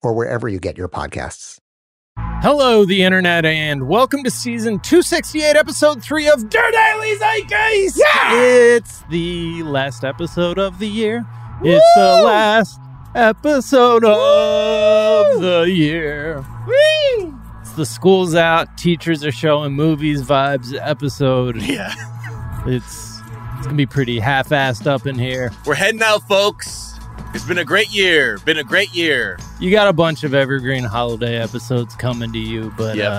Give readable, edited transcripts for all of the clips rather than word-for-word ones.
or wherever you get your podcasts. Hello, the internet, and welcome to season 268, episode 3 of The Daily Zeitgeist. Yeah! It's the last episode of the year. Woo! It's the last episode of the year. Whee! It's the school's out, teachers are showing movies vibes episode. Yeah. It's going to be pretty half-assed up in here. We're heading out, folks. It's been a great year. You got a bunch of evergreen holiday episodes coming to you, but yep.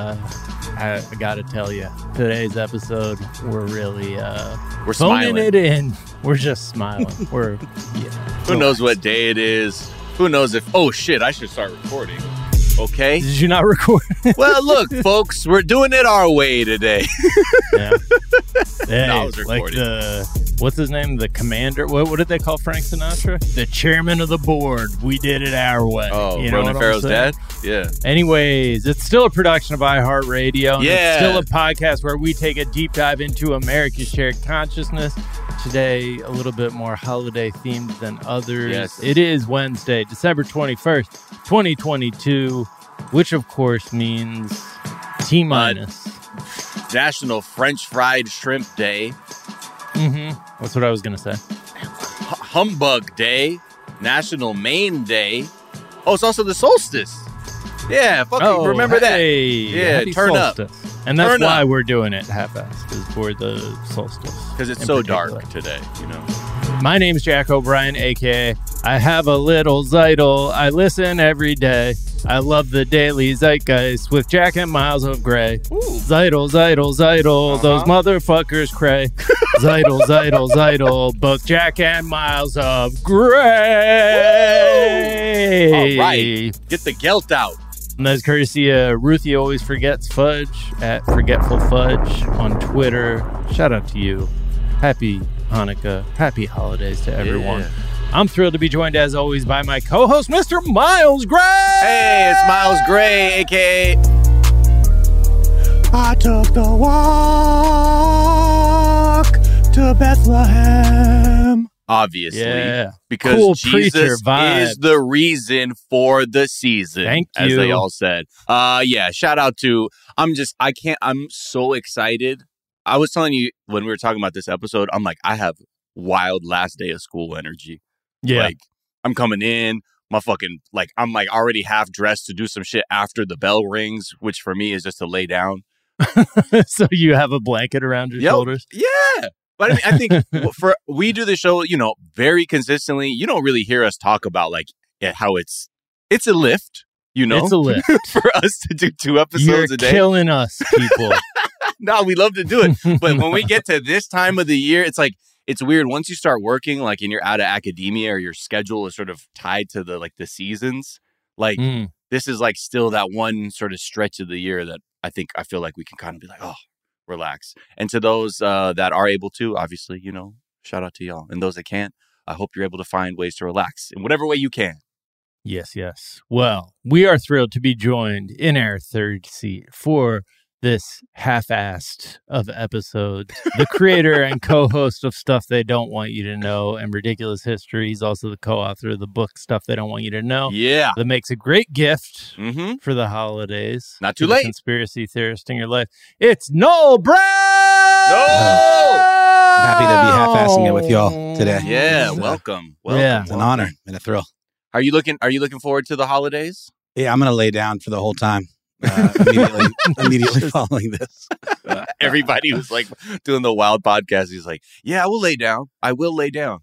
I got to tell you, today's episode, we're really we're smiling it in. We're just smiling. Who knows what day it is? Who knows if? Oh shit! I should start recording. Okay. Did you not record? Well, look, folks, we're doing it our way today. Yeah. Hey, no, I was recording. Like what's his name? The commander? What did they call Frank Sinatra? The chairman of the board. We did it our way. Oh, you know Ronan Farrow's dad? Yeah. Anyways, it's still a production of iHeartRadio. Yeah. It's still a podcast where we take a deep dive into America's shared consciousness. Today, a little bit more holiday-themed than others. Yes. It is Wednesday, December 21st, 2022, which, of course, means T-minus. National French Fried Shrimp Day. Mm-hmm. That's what I was going to say. Humbug Day. National Maine Day. Oh, it's also the solstice. Yeah, fucking remember that. Yeah, happy turn solstice. Up. And that's why we're doing it half-assed, is for the solstice. Because it's so dark today, you know. My name's Jack O'Brien, a.k.a. I have a little Zeidel. I listen every day. I love the Daily Zeitgeist with Jack and Miles of Gray. Ooh. Zeidel, Zeidel, Zeidel, those motherfuckers cray. Zeidel, Zeidel, Zeidel, both Jack and Miles of Gray. Woo! All right, get the gelt out. And that's courtesy of Ruthie Always Forgets Fudge at Forgetful Fudge on Twitter. Shout out to you. Happy Hanukkah. Happy holidays to everyone. Yeah. I'm thrilled to be joined, as always, by my co-host, Mr. Miles Gray. Hey, it's Miles Gray, a.k.a. I took the walk to Bethlehem. Obviously, because cool Jesus is the reason for the season, as they all said. Shout out to, I'm so excited. I was telling you when we were talking about this episode, I'm like, I have wild last day of school energy. Yeah. Like, I'm coming in, I'm like already half dressed to do some shit after the bell rings, which for me is just to lay down. So you have a blanket around your shoulders? Yeah. But I mean, I think we do the show, you know, very consistently. You don't really hear us talk about like how it's a lift, you know, for us to do 2 episodes a day. You're killing us, people. No, we love to do it. But when we get to this time of the year, it's like, it's weird. Once you start working, like, and you're out of academia or your schedule is sort of tied to the seasons, like this is like still that one sort of stretch of the year that I feel like we can kind of be like, oh. Relax. And to those that are able to, obviously, you know, shout out to y'all. And those that can't, I hope you're able to find ways to relax in whatever way you can. Yes, yes. Well, we are thrilled to be joined in our third seat for this half-assed of episode. The creator and co-host of Stuff They Don't Want You to Know and Ridiculous History. He's also the co-author of the book Stuff They Don't Want You to Know. Yeah. That makes a great gift for the holidays. Not too late. Conspiracy theorist in your life. It's Noel Brown! Happy to be half-assing it with y'all today. Yeah, welcome. It's an honor and a thrill. Are you looking forward to the holidays? Yeah, I'm going to lay down for the whole time. Immediately following this. Everybody was like doing the wild podcast. He's like, yeah, I will lay down. I will lay down.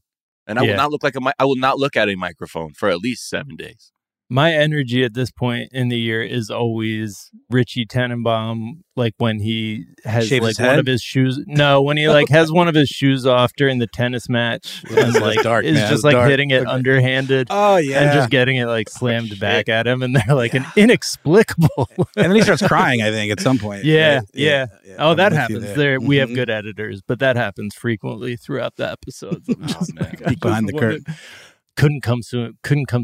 And I will not look like I will not look at a microphone for at least 7 days. My energy at this point in the year is always Richie Tenenbaum, like when he has like one of his shoes. No, when he like has one of his shoes off during the tennis match, and like is just like dark. Hitting it underhanded. Oh yeah, and just getting it like slammed back at him, and they're like an inexplicable. And then he starts crying. I think at some point. Yeah, right? Yeah. Oh, that happens. There we have good editors, but that happens frequently throughout the episodes. Behind the curtain. Couldn't come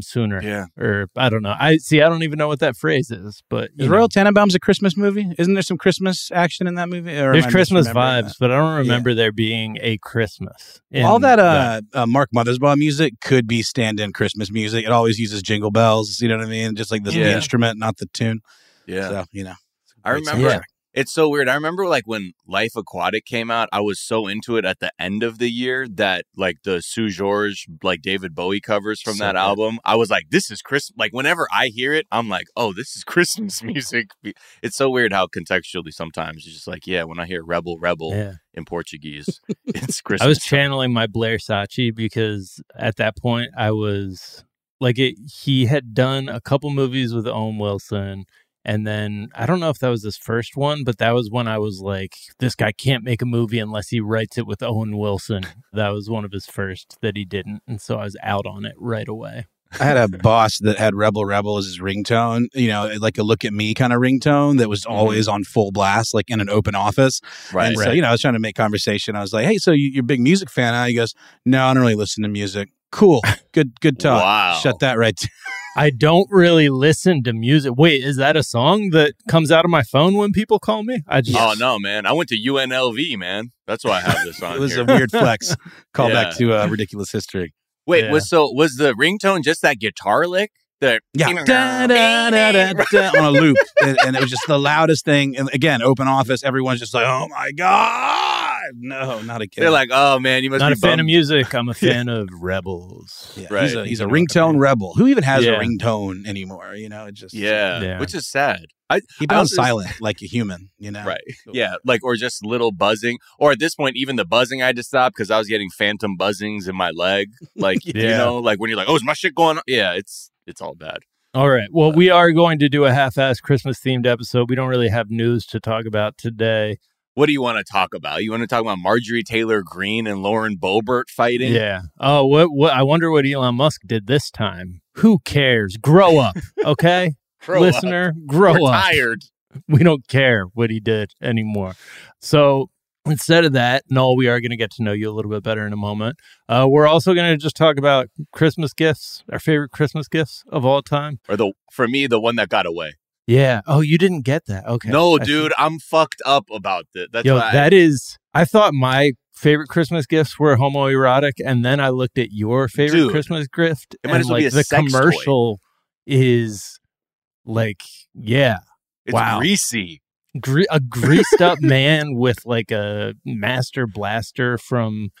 sooner. Yeah. Or I don't know. I don't even know what that phrase is. But is Royal Tenenbaums a Christmas movie? Isn't there some Christmas action in that movie? Or there's Christmas vibes, but I don't remember there being a Christmas. All that Mark Mothersbaugh music could be stand-in Christmas music. It always uses jingle bells. You know what I mean? Just like the instrument, not the tune. Yeah. So, you know. I remember. Yeah. It's so weird. I remember like when Life Aquatic came out, I was so into it at the end of the year that like the Sue George, like David Bowie covers from that album, I was like, this is Christmas. Like whenever I hear it, I'm like, oh, this is Christmas music. It's so weird how contextually sometimes it's just like, yeah, when I hear Rebel in Portuguese, it's Christmas. I was channeling my Blair Saatchi because at that point I was like, he had done a couple movies with Owen Wilson. And then I don't know if that was his first one, but that was when I was like, this guy can't make a movie unless he writes it with Owen Wilson. That was one of his first that he didn't. And so I was out on it right away. I had a boss that had Rebel as his ringtone, you know, like a Look at Me kind of ringtone that was always on full blast, like in an open office. Right. And so, you know, I was trying to make conversation. I was like, hey, so you're a big music fan, huh? He goes, no, I don't really listen to music. Cool. Good talk. Wow. Shut that right down. I don't really listen to music. Wait, is that a song that comes out of my phone when people call me? Oh, no, man. I went to UNLV, man. That's why I have this on. It was a weird flex. Call back to Ridiculous History. Wait, was the ringtone just that guitar lick? On a loop. And it was just the loudest thing. And again, open office. Everyone's just like, oh, my God. No, not a kid. They're like, oh, man, you must be a fan of music. I'm a fan of Rebels. Yeah, right. He's a ringtone rebel. Who even has a ringtone anymore? You know, it just. Yeah. Which is sad. He sounds silent like a human, you know? Right. Yeah. Like, or just little buzzing. Or at this point, even the buzzing I had to stop because I was getting phantom buzzings in my leg. Like, you know, like when you're like, oh, is my shit going on? Yeah, it's all bad. All right. Well, we are going to do a half-assed Christmas-themed episode. We don't really have news to talk about today. What do you want to talk about? You want to talk about Marjorie Taylor Greene and Lauren Boebert fighting? Yeah. Oh, what? I wonder what Elon Musk did this time. Who cares? Grow up, okay? Grow up. We're tired. We don't care what he did anymore. So instead of that, Noel, we are going to get to know you a little bit better in a moment. We're also going to just talk about Christmas gifts, our favorite Christmas gifts of all time. For me, the one that got away. Yeah. Oh, you didn't get that. Okay. No, dude, I'm fucked up about that. I thought my favorite Christmas gifts were homoerotic, and then I looked at your favorite Christmas gift, it might as well be a sex toy. The commercial is like, it's greasy. A greased up man with like a Master Blaster from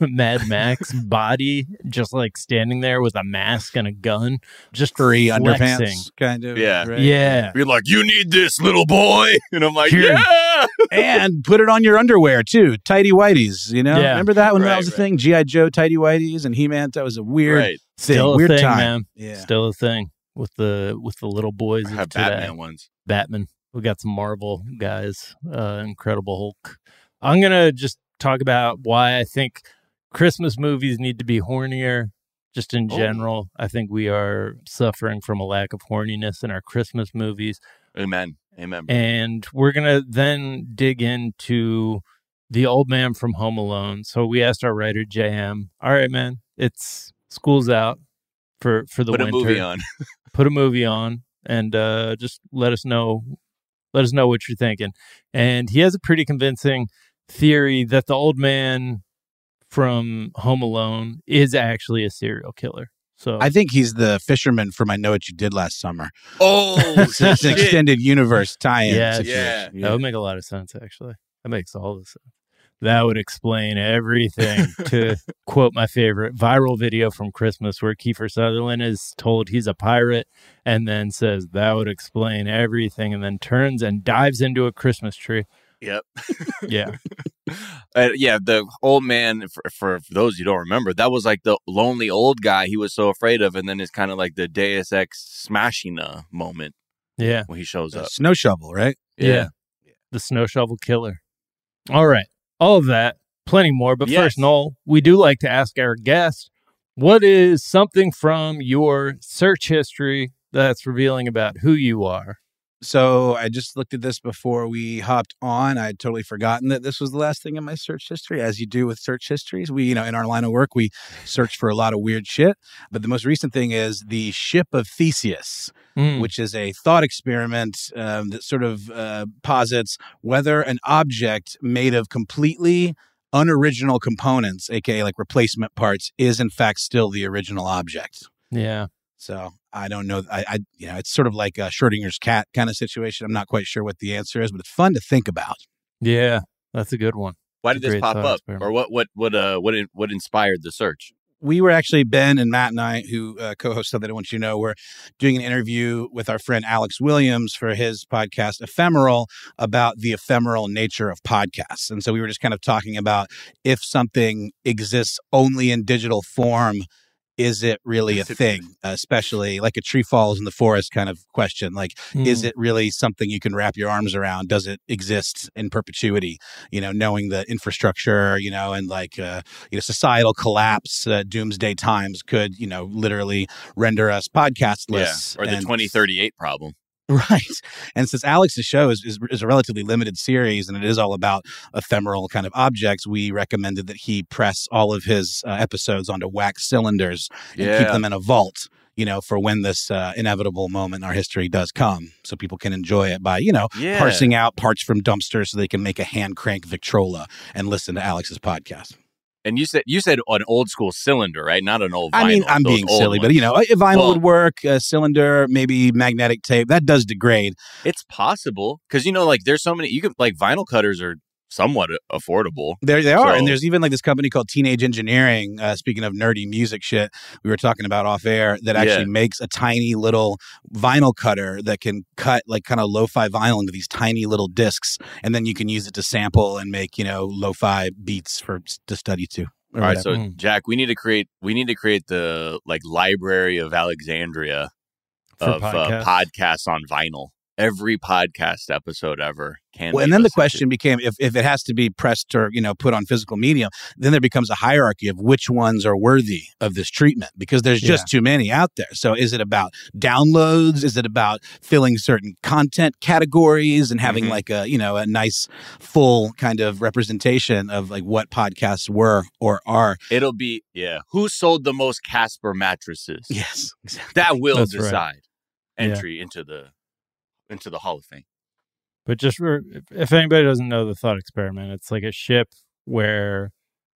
Mad Max body, just like standing there with a mask and a gun, just free underpants kind of. Yeah. Right? Yeah. You're like, you need this, little boy. And I'm like, yeah. And put it on your underwear too. Tighty whities, you know? Yeah. Remember that when that was a thing? G.I. Joe tighty whities and He-Man. That was a weird thing. Still a weird thing, time. Man. Yeah. Still a thing with the little boys. I have today. Batman ones. Batman. We got some Marvel guys, Incredible Hulk. I'm going to just talk about why I think Christmas movies need to be hornier just in general. I think we are suffering from a lack of horniness in our Christmas movies. Amen. And we're going to then dig into the old man from Home Alone. So we asked our writer, JM, all right, man, it's school's out for the winter. Put a movie on. Put a movie on and just let us know. Let us know what you're thinking. And he has a pretty convincing theory that the old man from Home Alone is actually a serial killer. So I think he's the fisherman from I Know What You Did Last Summer. Oh, it's an extended universe tie-in. Yeah, that would make a lot of sense, actually. That makes all the sense. That would explain everything, to quote my favorite viral video from Christmas where Kiefer Sutherland is told he's a pirate and then says, that would explain everything, and then turns and dives into a Christmas tree. Yep. Yeah. Yeah, the old man, for those who don't remember, that was like the lonely old guy he was so afraid of, and then it's kind of like the Deus Ex Machina moment. Yeah. When he shows up. Snow shovel, right? Yeah. Yeah. The snow shovel killer. All right. All of that, plenty more. But yes. First, Noel, we do like to ask our guest, what is something from your search history that's revealing about who you are? So I just looked at this before we hopped on. I had totally forgotten that this was the last thing in my search history, as you do with search histories. We, in our line of work, we search for a lot of weird shit. But the most recent thing is the Ship of Theseus, which is a thought experiment that sort of posits whether an object made of completely unoriginal components, aka like replacement parts, is in fact still the original object. Yeah. So I don't know. I you know, it's sort of like a Schrodinger's cat kind of situation. I'm not quite sure what the answer is, but it's fun to think about. Yeah, that's a good one. Why did this pop up, or what inspired the search? We were actually, Ben and Matt and I, who co-host Stuff They Don't Want You to Know, were doing an interview with our friend Alex Williams for his podcast Ephemeral about the ephemeral nature of podcasts. And so we were just kind of talking about, if something exists only in digital form, is it really a thing? Especially like a tree falls in the forest kind of question. Like, is it really something you can wrap your arms around? Does it exist in perpetuity? You know, knowing the infrastructure, you know, and like, you know, societal collapse, doomsday times could, you know, literally render us podcastless. Yeah. Or the 2038 problem. Right. And since Alex's show is a relatively limited series, and it is all about ephemeral kind of objects, we recommended that he press all of his episodes onto wax cylinders and keep them in a vault, you know, for when this inevitable moment in our history does come, so people can enjoy it by, you know, parsing out parts from dumpsters so they can make a hand crank Victrola and listen to Alex's podcast. And you said an old school cylinder, right? Not an old vinyl. I mean, I'm being silly, but you know, a vinyl would work, a cylinder, maybe magnetic tape. That does degrade. It's possible, because, you know, like there's so many, you can, like, vinyl cutters are somewhat affordable. They are. So, and there's even like this company called Teenage Engineering, speaking of nerdy music shit we were talking about off air, that actually makes a tiny little vinyl cutter that can cut like kind of lo-fi vinyl into these tiny little discs, and then you can use it to sample and make, you know, lo-fi beats to study to. All right, whatever. So Jack, we need to create the like Library of Alexandria of podcasts on vinyl. Every podcast episode ever can. Well, and then the question became, if it has to be pressed or, you know, put on physical medium, then there becomes a hierarchy of which ones are worthy of this treatment, because there's just too many out there. So is it about downloads? Is it about filling certain content categories and having like a, you know, a nice full kind of representation of like what podcasts were or are? It'll be, who sold the most Casper mattresses? Yes, exactly. That will decide entry into the Hall of Fame. But just if anybody doesn't know the thought experiment, it's like a ship where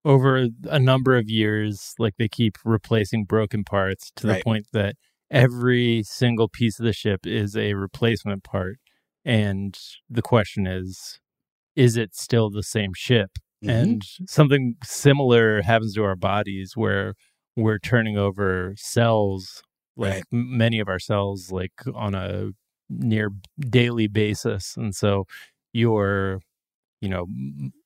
over a number of years, like, they keep replacing broken parts to the point that every single piece of the ship is a replacement part. And the question is it still the same ship? And something similar happens to our bodies where we're turning over cells, like many of our cells, like on a near daily basis, and so your, you know,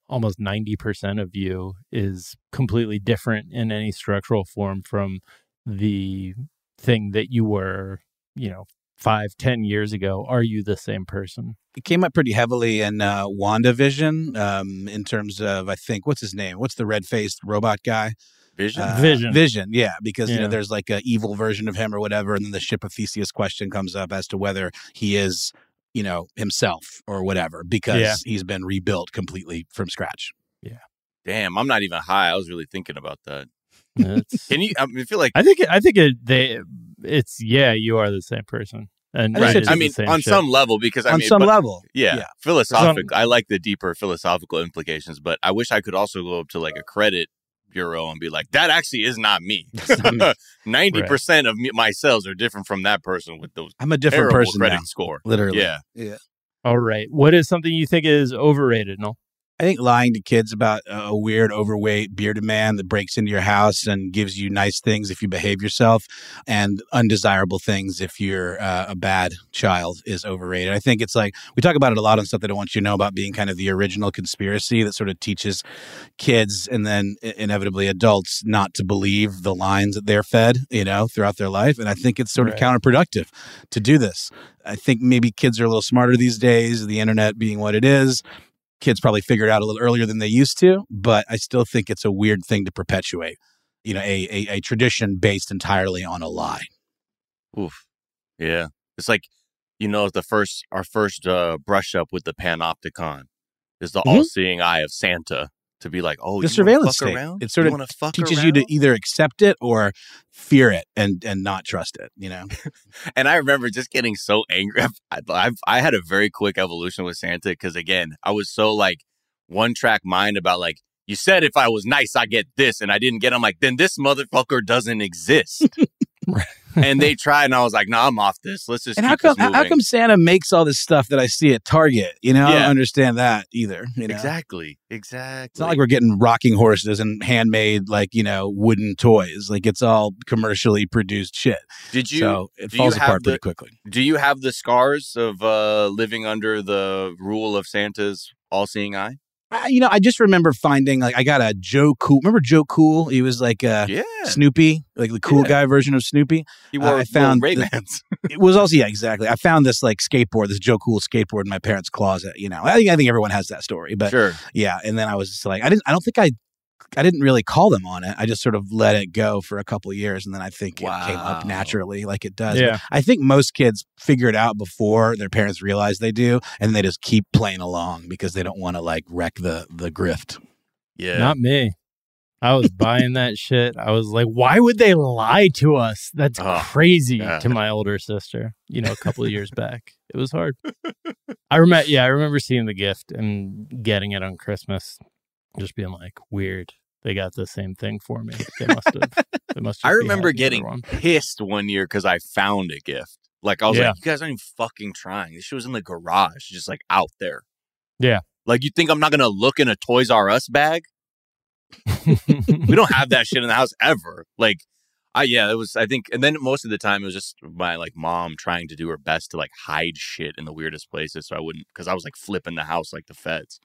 almost 90% of you is completely different in any structural form from the thing that you were, you know, 5-10 years ago. Are you the same person? It came up pretty heavily in WandaVision, in terms of, I think, what's his name? What's the red-faced robot guy? Vision. Yeah, because, you know, there's like an evil version of him or whatever. And then the Ship of Theseus question comes up as to whether he is, you know, himself or whatever, because he's been rebuilt completely from scratch. Yeah. Damn, I'm not even high. I was really thinking about that. Can you? I feel like I think you are the same person. And I mean, on some level, because level, philosophical. I like the deeper philosophical implications, but I wish I could also go up to like a credit bureau and be like, that actually is not me. 90% of my cells are different from that person with those. I'm a different person now. Score. Literally. Yeah. All right. What is something you think is overrated? No. I think lying to kids about a weird, overweight, bearded man that breaks into your house and gives you nice things if you behave yourself and undesirable things if you're a bad child is overrated. I think it's like, we talk about it a lot on Stuff They Don't Want You to Know about being kind of the original conspiracy that sort of teaches kids and then inevitably adults not to believe the lines that they're fed, you know, throughout their life. And I think it's sort of counterproductive to do this. I think maybe kids are a little smarter these days, the internet being what it is. Kids probably figure it out a little earlier than they used to, but I still think it's a weird thing to perpetuate, you know, a tradition based entirely on a lie. Oof. Yeah. It's like, you know, our first brush up with the panopticon is the all-seeing eye of Santa to be like, oh, the surveillance state. It sort of teaches you to either accept it or fear it and not trust it, you know? And I remember just getting so angry. I had a very quick evolution with Santa because, again, I was so, like, one-track mind about, like, you said if I was nice, I get this, and I didn't get it. I'm like, then this motherfucker doesn't exist. And they tried, and I was like, nah, I'm off this. Let's just how come Santa makes all this stuff that I see at Target? You know, I don't understand that either. You know? Exactly. It's not like we're getting rocking horses and handmade, like, you know, wooden toys. Like, it's all commercially produced shit. So it falls apart pretty quickly. Do you have the scars of living under the rule of Santa's all-seeing eye? You know, I just remember finding, like, I got a Joe Cool. Remember Joe Cool? He was like Snoopy, like the cool guy version of Snoopy. He wore Ray-Bans. It was also, exactly. I found this, like, skateboard, this Joe Cool skateboard in my parents' closet, you know. I think everyone has that story, but yeah. And then I was just like, I didn't really call them on it. I just sort of let it go for a couple of years. And then I think it came up naturally like it does. Yeah. I think most kids figure it out before their parents realize they do. And they just keep playing along because they don't want to, like, wreck the grift. Yeah. Not me. I was buying that shit. I was like, why would they lie to us? That's crazy to my older sister, you know, a couple of years back. It was hard. I remember seeing the gift and getting it on Christmas. Just being like, weird. They got the same thing for me. They must have. I remember getting pissed one year because I found a gift. Like, I was like, you guys aren't even fucking trying. This shit was in the garage, just, like, out there. Yeah. Like, you think I'm not going to look in a Toys R Us bag? We don't have that shit in the house ever. Like, it was, I think, and then most of the time it was just my, like, mom trying to do her best to, like, hide shit in the weirdest places so I wouldn't, because I was, like, flipping the house like the feds.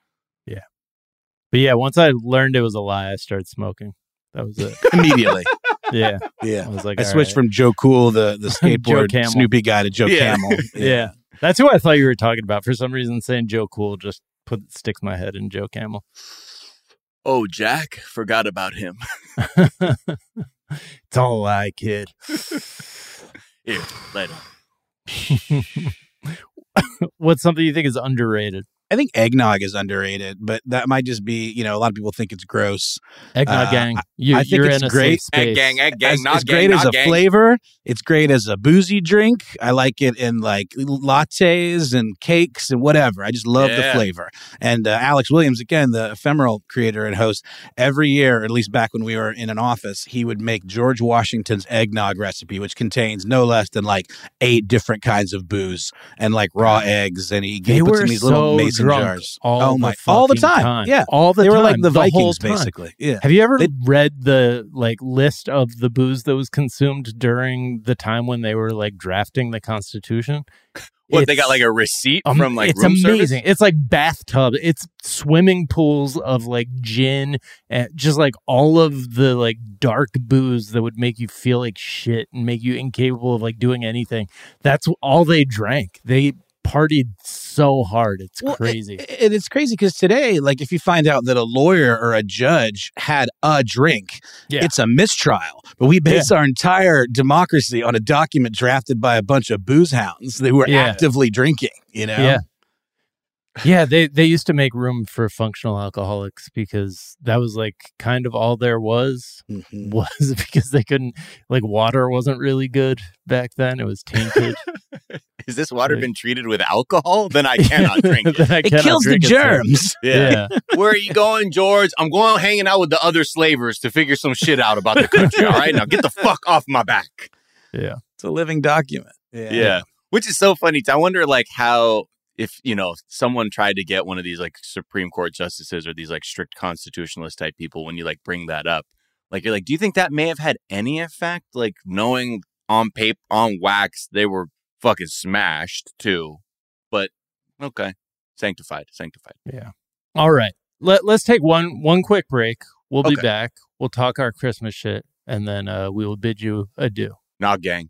Yeah. But yeah, once I learned it was a lie, I started smoking. That was it. Immediately. Yeah. Yeah. I was like, I switched from Joe Cool, the skateboard Snoopy guy, to Joe Camel. Yeah. That's who I thought you were talking about. For some reason, saying Joe Cool just sticks my head in Joe Camel. Oh, Jack, forgot about him. It's all a lie, kid. Here, later. What's something you think is underrated? I think eggnog is underrated, but that might just be, you know, a lot of people think it's gross. Eggnog gang. I think you're in a great space. Egg gang. It's great as a flavor. It's great as a boozy drink. I like it in, like, lattes and cakes and whatever. I just love the flavor. And Alex Williams, again, the ephemeral creator and host, every year, at least back when we were in an office, he would make George Washington's eggnog recipe, which contains no less than, like, 8 different kinds of booze and, like, raw eggs. And he gave us these little mason jars all the time. Yeah, all the time. They were like the Vikings, basically. Yeah. Have you ever read the, like, list of the booze that was consumed during the time when they were, like, drafting the Constitution? What, they got, like, a receipt from, like, room service? It's amazing. It's like bathtubs. It's swimming pools of, like, gin and just, like, all of the, like, dark booze that would make you feel like shit and make you incapable of, like, doing anything. That's all they drank. They partied so hard. It's crazy. And it's crazy because today, like, if you find out that a lawyer or a judge had a drink, it's a mistrial. But we base our entire democracy on a document drafted by a bunch of booze hounds that were actively drinking, you know? Yeah. Yeah, they used to make room for functional alcoholics because that was, like, kind of all there was because they couldn't, like, water wasn't really good back then. It was tainted. Has this water been treated with alcohol? Then I cannot drink it. It kills the germs. Yeah. Where are you going, George? I'm going hanging out with the other slavers to figure some shit out about the country. All right, now get the fuck off my back. Yeah. It's a living document. Yeah. Which is so funny. I wonder, like, how if, you know, someone tried to get one of these like Supreme Court justices or these like strict constitutionalist type people, when you like bring that up, like you're like, do you think that may have had any effect? Like knowing on paper, on wax, they were fucking smashed too. But okay, sanctified. Yeah. All right. Let's take one quick break. We'll be back. We'll talk our Christmas shit, and then we will bid you adieu. Nah, gang.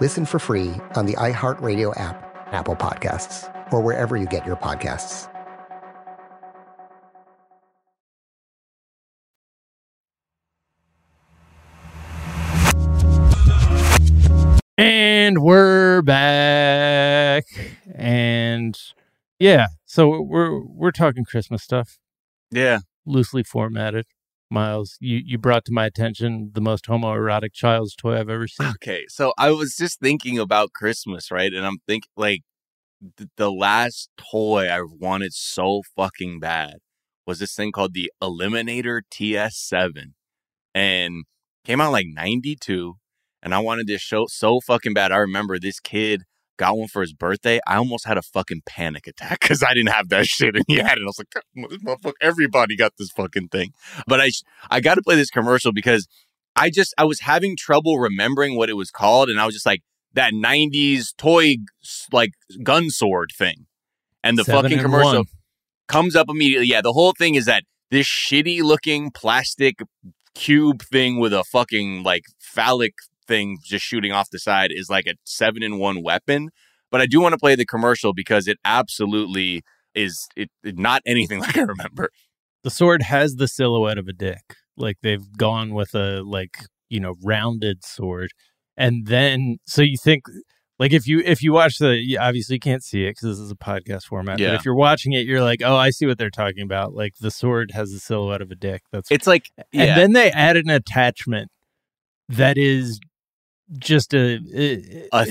Listen for free on the iHeartRadio app, Apple Podcasts, or wherever you get your podcasts. And we're back. And yeah, so we're talking Christmas stuff. Yeah. Loosely formatted. Miles, you brought to my attention the most homoerotic child's toy I've ever seen. Okay, so I was just thinking about Christmas, right? And I'm thinking, like, the last toy I wanted so fucking bad was this thing called the Eliminator TS7. And came out like 92. And I wanted this show so fucking bad. I remember this kid got one for his birthday. I almost had a fucking panic attack because I didn't have that shit, and he had it. I was like, everybody got this fucking thing. But I got to play this commercial because I was having trouble remembering what it was called, and I was just like, that 90s toy, like, gun sword thing. And the fucking commercial comes up immediately. Yeah, the whole thing is that this shitty-looking plastic cube thing with a fucking, like, phallic thing just shooting off the side is like a 7-in-1 weapon. But I do want to play the commercial because it absolutely is it not anything like I remember. The sword has the silhouette of a dick. Like, they've gone with a, like, you know, rounded sword. And then, so you think, like, if you watch you obviously can't see it because this is a podcast format. Yeah. But if you're watching it, you're like, oh, I see what they're talking about. Like, the sword has the silhouette of a dick. It's like, yeah. And then they add an attachment that is just a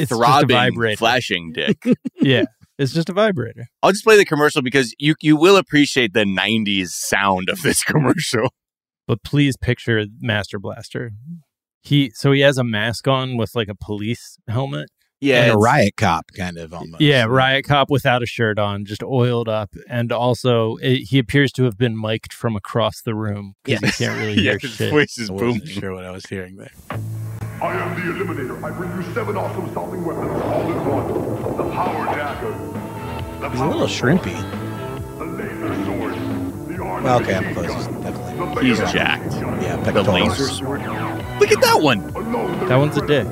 throbbing, flashing dick. Yeah, it's just a vibrator. I'll just play the commercial because you will appreciate the 90s sound of this commercial. But please picture Master Blaster. So he has a mask on with like a police helmet, Yeah, and a riot cop kind of almost. Yeah, riot cop without a shirt on, just oiled up. And also, he appears to have been mic'd from across the room because you can't really hear shit. His voice is booming. I wasn't sure what I was hearing there. I am the Eliminator. I bring you 7 awesome-sounding weapons all in one. The power dagger. He's a little shrimpy. The laser sword. The arm. Well, okay, I'm close. Definitely. He's jacked. Yeah, pectorals. The laser sword. Look at that one. That one's a dick.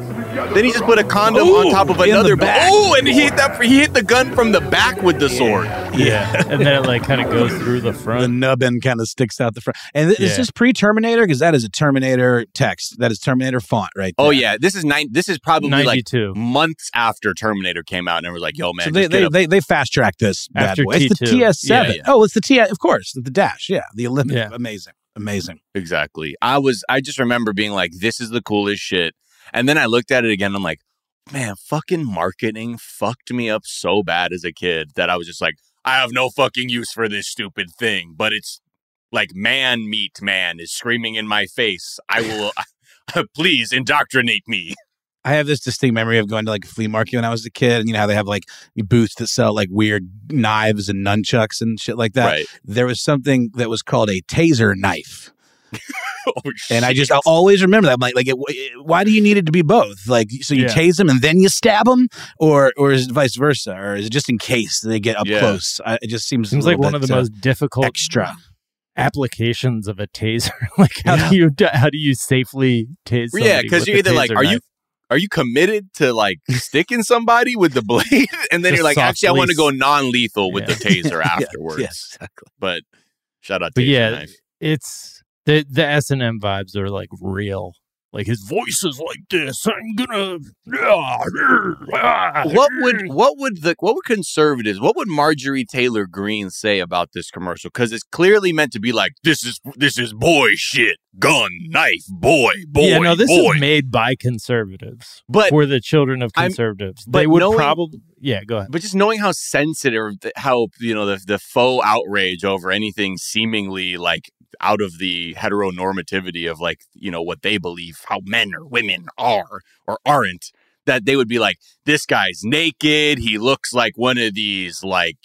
Then he just put a condom on top of another bag. Oh, and he hit the gun from the back with the sword. Yeah. And then it like kind of goes through the front. The nubbin kind of sticks out the front. And is this pre-Terminator? Because that is a Terminator text. That is Terminator font right there. Oh, yeah. This is probably 92. Like months after Terminator came out and it was like, yo, man. So they fast-tracked this bad boy. T2. It's the TS-7. Yeah, yeah. Oh, it's the TS. Of course. The dash. Yeah. The Olympic. Yeah. Amazing. Exactly. I just remember being like, this is the coolest shit. And then I looked at it again. And I'm like, man, fucking marketing fucked me up so bad as a kid that I was just like, I have no fucking use for this stupid thing. But it's like man meat man is screaming in my face. I will please indoctrinate me. I have this distinct memory of going to like a flea market when I was a kid, and you know how they have like booths that sell like weird knives and nunchucks and shit like that. Right. There was something that was called a taser knife. And I always remember that. I'm like, why do you need it to be both? Like, so you tase them and then you stab them, or is it vice versa, or is it just in case they get up close? It just seems like one of the most difficult extra applications of a taser. Like, how do you safely tase? Yeah, because you're either like, are you committed to like sticking somebody with the blade, and then you're like, actually, I want to go non-lethal with the taser afterwards. Yes, exactly. But shout out to knife. It's. The S&M vibes are like real. Like his voice is like this. I'm gonna. What would conservatives? What would Marjorie Taylor Greene say about this commercial? Because it's clearly meant to be like this is boy shit. Gun, knife, boy. Yeah, no, this is made by conservatives, but for the children of conservatives, they would probably. Yeah, go ahead. But just knowing how sensitive, how the faux outrage over anything seemingly like. Out of the heteronormativity of like, what they believe, how men or women are or aren't, that they would be like, this guy's naked. He looks like one of these like,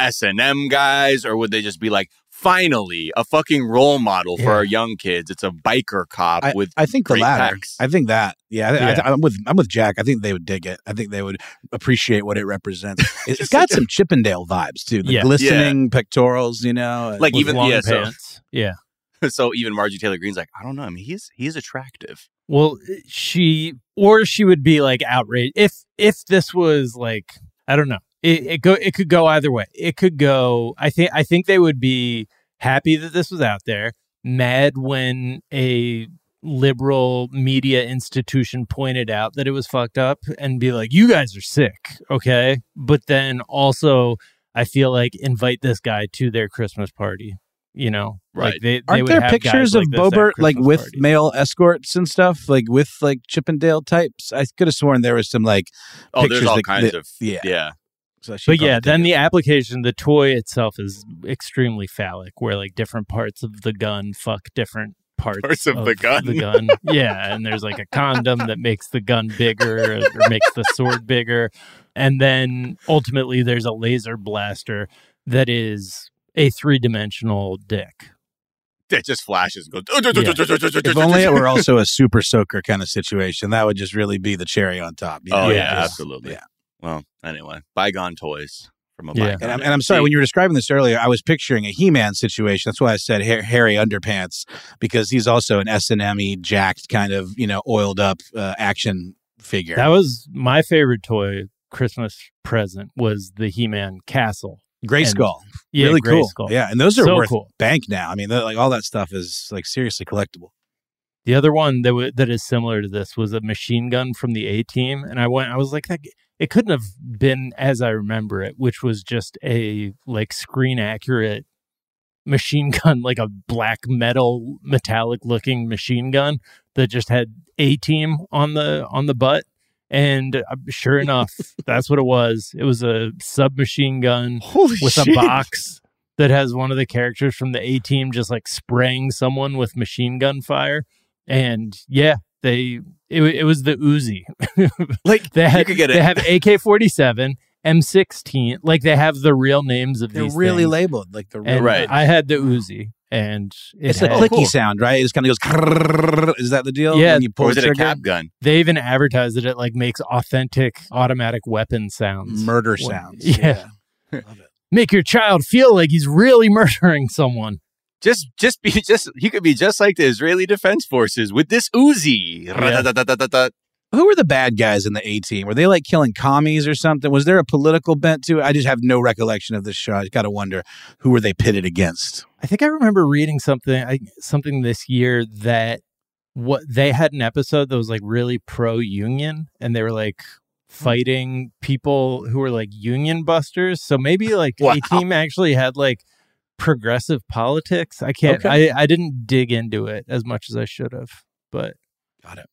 S&M guys. Or would they just be like, finally, a fucking role model for our young kids. It's a biker cop with I think the latter. Packs. I think that. Yeah, I'm with Jack. I think they would dig it. I think they would appreciate what it represents. It's got some Chippendale vibes too. The glistening pectorals, like even long pants. So even Marjorie Taylor Greene's like, I don't know. I mean, he's attractive. Well, she would be like outraged if this was like, I don't know. It could go either way. It could go. I think they would be happy that this was out there. Mad when a liberal media institution pointed out that it was fucked up and be like, you guys are sick, okay? But then also, I feel like invite this guy to their Christmas party, Right. Like aren't there pictures of Bobert like with male escorts and stuff, like with like Chippendale types? I could have sworn there was some like pictures. There's all kinds of So but then the application, the toy itself is extremely phallic, where like different parts of the gun fuck different parts of the gun. And there's like a condom that makes the gun bigger or makes the sword bigger. And then ultimately there's a laser blaster that is a 3-dimensional dick. It just flashes and goes. If only it were also a super soaker kind of situation, that would just really be the cherry on top. Absolutely. Yeah. Well, anyway, bygone toys from a bygone. Yeah. And I'm sorry, when you were describing this earlier, I was picturing a He-Man situation. That's why I said hairy underpants, because he's also an S&M-y, jacked kind of, oiled up action figure. That was my favorite toy Christmas present was the He-Man castle. Grayskull. Yeah, really cool. Skull. Yeah, and those are worth bank now. I mean, like all that stuff is like seriously collectible. The other one that is similar to this was a machine gun from the A-Team, and I was like that. It couldn't have been as I remember it, which was just a like screen accurate machine gun, like a black metallic looking machine gun that just had A-Team on the butt. And sure enough, that's what it was. It was a submachine gun a box that has one of the characters from the A-Team just like spraying someone with machine gun fire. And yeah, It was the Uzi. Like you could get it. They have AK-47, M16. Like they have the real names of these. They're really things. Labeled. Like the real. Right. I had the Uzi, and it's a clicky sound, right? It just kind of goes. Is that the deal? Yeah. When you pull or is it a cap gun? They even advertise that it like makes authentic automatic weapon sounds, murder sounds. Yeah. Love it. Make your child feel like he's really murdering someone. He could be just like the Israeli Defense Forces with this Uzi. Yeah. Who were the bad guys in the A-Team? Were they like killing commies or something? Was there a political bent to it? I just have no recollection of this show. I got to wonder, who were they pitted against? I think I remember reading something this year that they had an episode that was like really pro-union, and they were like fighting people who were like union busters. So maybe like A-Team actually had like progressive politics. I can't. Okay. I didn't dig into it as much as I should have, but got it.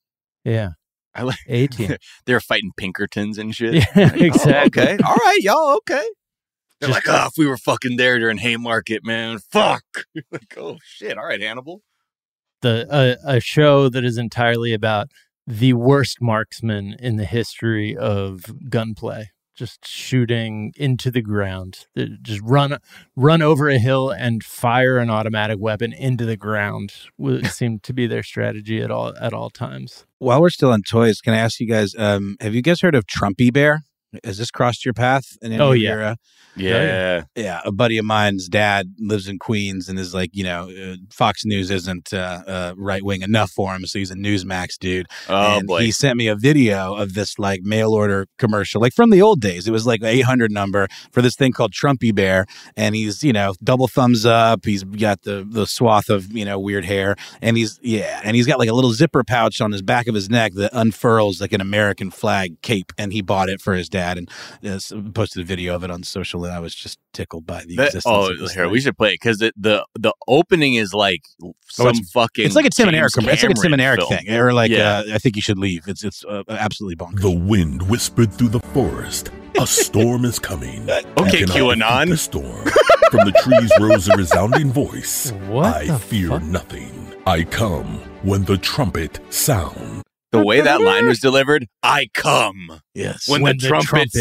Yeah, I like A-Team. They're fighting Pinkertons and shit. Yeah, like, exactly. Oh, okay. All right, y'all. Okay. They're just, like, oh, if we were fucking there during Haymarket, man, fuck. Like, oh shit. All right, Hannibal. A show that is entirely about the worst marksman in the history of gunplay. Just shooting into the ground. Just run over a hill and fire an automatic weapon into the ground. It seemed to be their strategy at all times. While we're still on toys, can I ask you guys, have you guys heard of Trumpy Bear? Has this crossed your path in any era? Yeah. Yeah. A buddy of mine's dad lives in Queens and is like, you know, Fox News isn't right-wing enough for him, so he's a Newsmax dude. Oh, and boy. He sent me a video of this, like, mail-order commercial, like, from the old days. It was, like, an 800 number for this thing called Trumpy Bear, and he's, you know, double thumbs up. He's got the swath of, you know, weird hair, and he's got, like, a little zipper pouch on his back of his neck that unfurls, like, an American flag cape, and he bought it for his dad and posted a video of it on social, and I was just tickled by the existence of this thing. We should play it because the opening is like some fucking. It's like a Tim and Eric commercial. It's like a Tim and Eric thing, or like I think you should leave. It's absolutely bonkers. The wind whispered through the forest. A storm is coming. Okay, QAnon. The storm. From the trees rose a resounding voice. What? I fear nothing. I come when the trumpet sounds. The way that line was delivered, I come. Yes. When the trumpet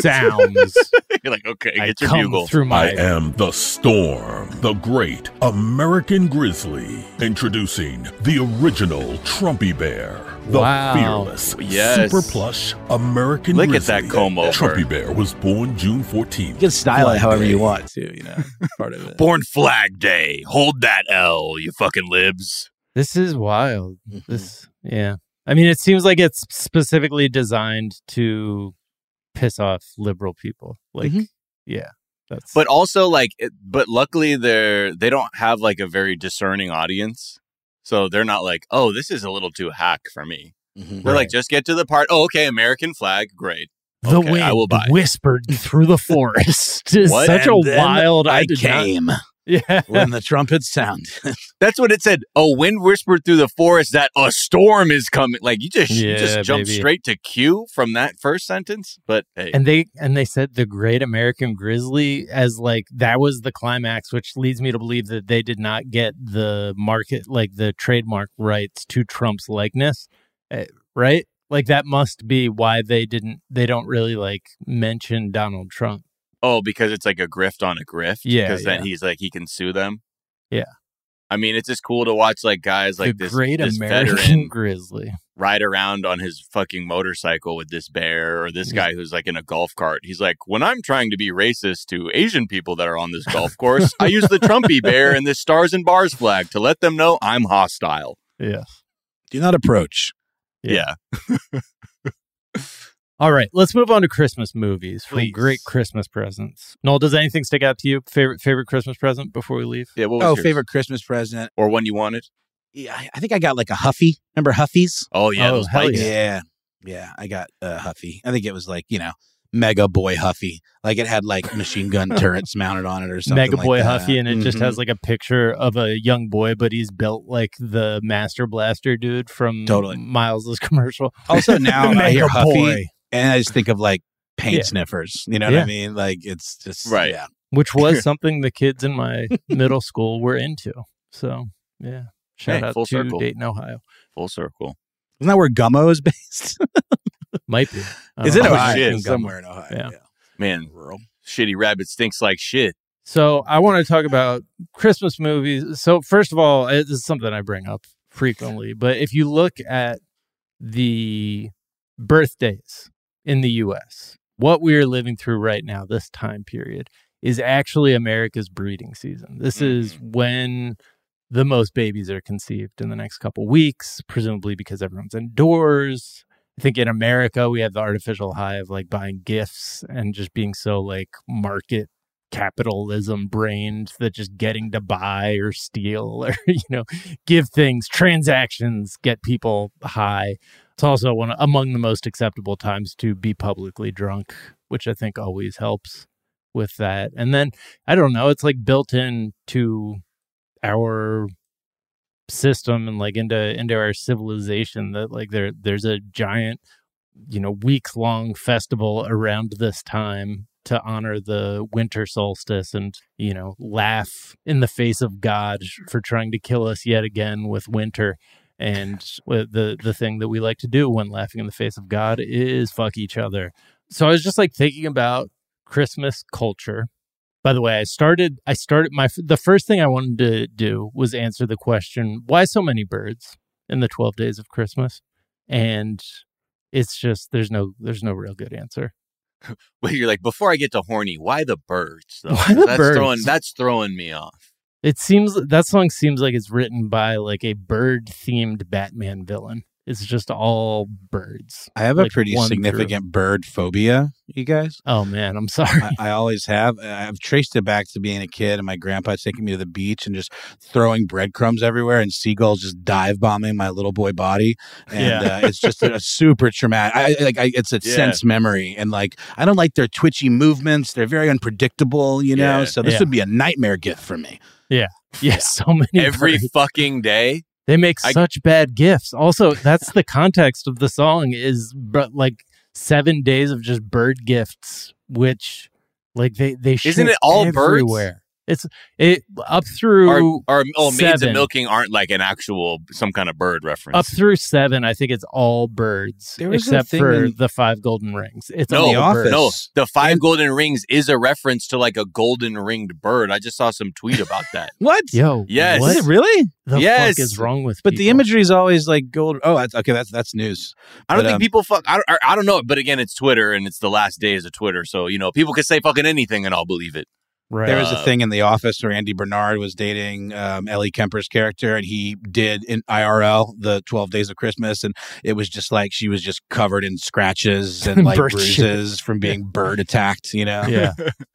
sounds. You're like, okay, get your bugle. I am the storm, the great American grizzly. Introducing the original Trumpy Bear. The fearless, super plush American grizzly. Look at that comb over. Trumpy Bear was born June 14th. You can style it however you want to, you know. Part of it. Born Flag Day. Hold that L, you fucking libs. This is wild. Yeah. I mean, it seems like it's specifically designed to piss off liberal people. Like, but also like, but luckily they don't have like a very discerning audience, so they're not like, oh, this is a little too hack for me. Mm-hmm. They're like, just get to the part. Oh, okay, American flag, great. The wind I will buy. Whispered through the forest. Is such and a wild. I came. Not. Yeah. When the trumpets sound. That's what it said. A wind whispered through the forest that a storm is coming. Like you just jumped straight to Q from that first sentence. But hey. And they said the great American grizzly as like that was the climax, which leads me to believe that they did not get the market, like the trademark rights to Trump's likeness. Right? Like that must be why they don't really like mention Donald Trump. Oh, because it's like a grift on a grift? Yeah. Because then he's like, he can sue them? Yeah. I mean, it's just cool to watch like guys like the this American veteran grizzly ride around on his fucking motorcycle with this bear or this guy who's like in a golf cart. He's like, when I'm trying to be racist to Asian people that are on this golf course, I use the Trumpy Bear and this Stars and Bars flag to let them know I'm hostile. Yeah. Do not approach. Yeah. All right, let's move on to Christmas movies. From great Christmas presents. Noel, does anything stick out to you? Favorite Christmas present before we leave? Yeah, what was yours? Favorite Christmas present. Or one you wanted? Yeah, I think I got like a Huffy. Remember Huffies? Oh, yeah. Those bikes. Yeah. Yeah, I got a Huffy. I think it was like, you know, Mega Boy Huffy. Like it had like machine gun turrets mounted on it or something. Mega Boy Huffy, and it just has like a picture of a young boy, but he's built like the Master Blaster dude from Miles's commercial. Also now I hear Huffy. Boy. And I just think of like paint sniffers, you know what I mean? Like it's just, which was something the kids in my middle school were into. So shout out to Dayton, Ohio. Full circle. Isn't that where Gummo is based? Might be. Is it Ohio? Somewhere in Ohio. Yeah. Man, rural. Shitty rabbit stinks like shit. So I want to talk about Christmas movies. So first of all, this is something I bring up frequently, but if you look at the birthdays in the U.S., what we're living through right now, this time period, is actually America's breeding season. This is when the most babies are conceived in the next couple weeks, presumably because everyone's indoors. I think in America, we have the artificial high of like buying gifts and just being so like market capitalism brained that just getting to buy or steal or, you know, give things, transactions, get people high. It's also one among the most acceptable times to be publicly drunk, which I think always helps with that. And then, I don't know, it's like built in to our system and like into our civilization that like there's a giant, you know, weeks long festival around this time to honor the winter solstice and, you know, laugh in the face of God for trying to kill us yet again with winter. And the thing that we like to do when laughing in the face of God is fuck each other. So I was just like thinking about Christmas culture. By the way, I started the first thing I wanted to do was answer the question, why so many birds in the 12 days of Christmas? And it's just, there's no real good answer. Well, you're like, before I get to horny, why the birds? Though? Why the birds? That's throwing me off. It seems, that song seems like it's written by like a bird themed Batman villain. It's just all birds. I have like a pretty significant bird phobia, you guys. Oh, man, I'm sorry. I always have. I've traced it back to being a kid and my grandpa taking me to the beach and just throwing breadcrumbs everywhere and seagulls just dive bombing my little boy body. And it's just a super traumatic. It's a sense memory. And like, I don't like their twitchy movements. They're very unpredictable, you know, so this would be a nightmare gift for me. Yeah. Yeah. So many. Every birds. Fucking day. They make such bad gifts. Also, that's the context of the song is like 7 days of just bird gifts, which like they ship isn't it all everywhere. Birds? It's up through our maids of milking aren't like an actual some kind of bird reference. Up through seven, I think it's all birds except for the five golden rings. It's no, all birds. No, the five golden rings is a reference to like a golden ringed bird. I just saw some tweet about that. What? Yo, yes, what? Really? The yes. fuck is wrong with people? But the imagery is always like gold. Oh, okay, that's news. I don't think people fuck. I don't know. But again, it's Twitter and it's the last days of Twitter. So, you know, people can say fucking anything and I'll believe it. Right. There was a thing in The Office where Andy Bernard was dating Ellie Kemper's character and he did in IRL the 12 Days of Christmas. And it was just like she was just covered in scratches and like bruises from being bird attacked, you know? Yeah.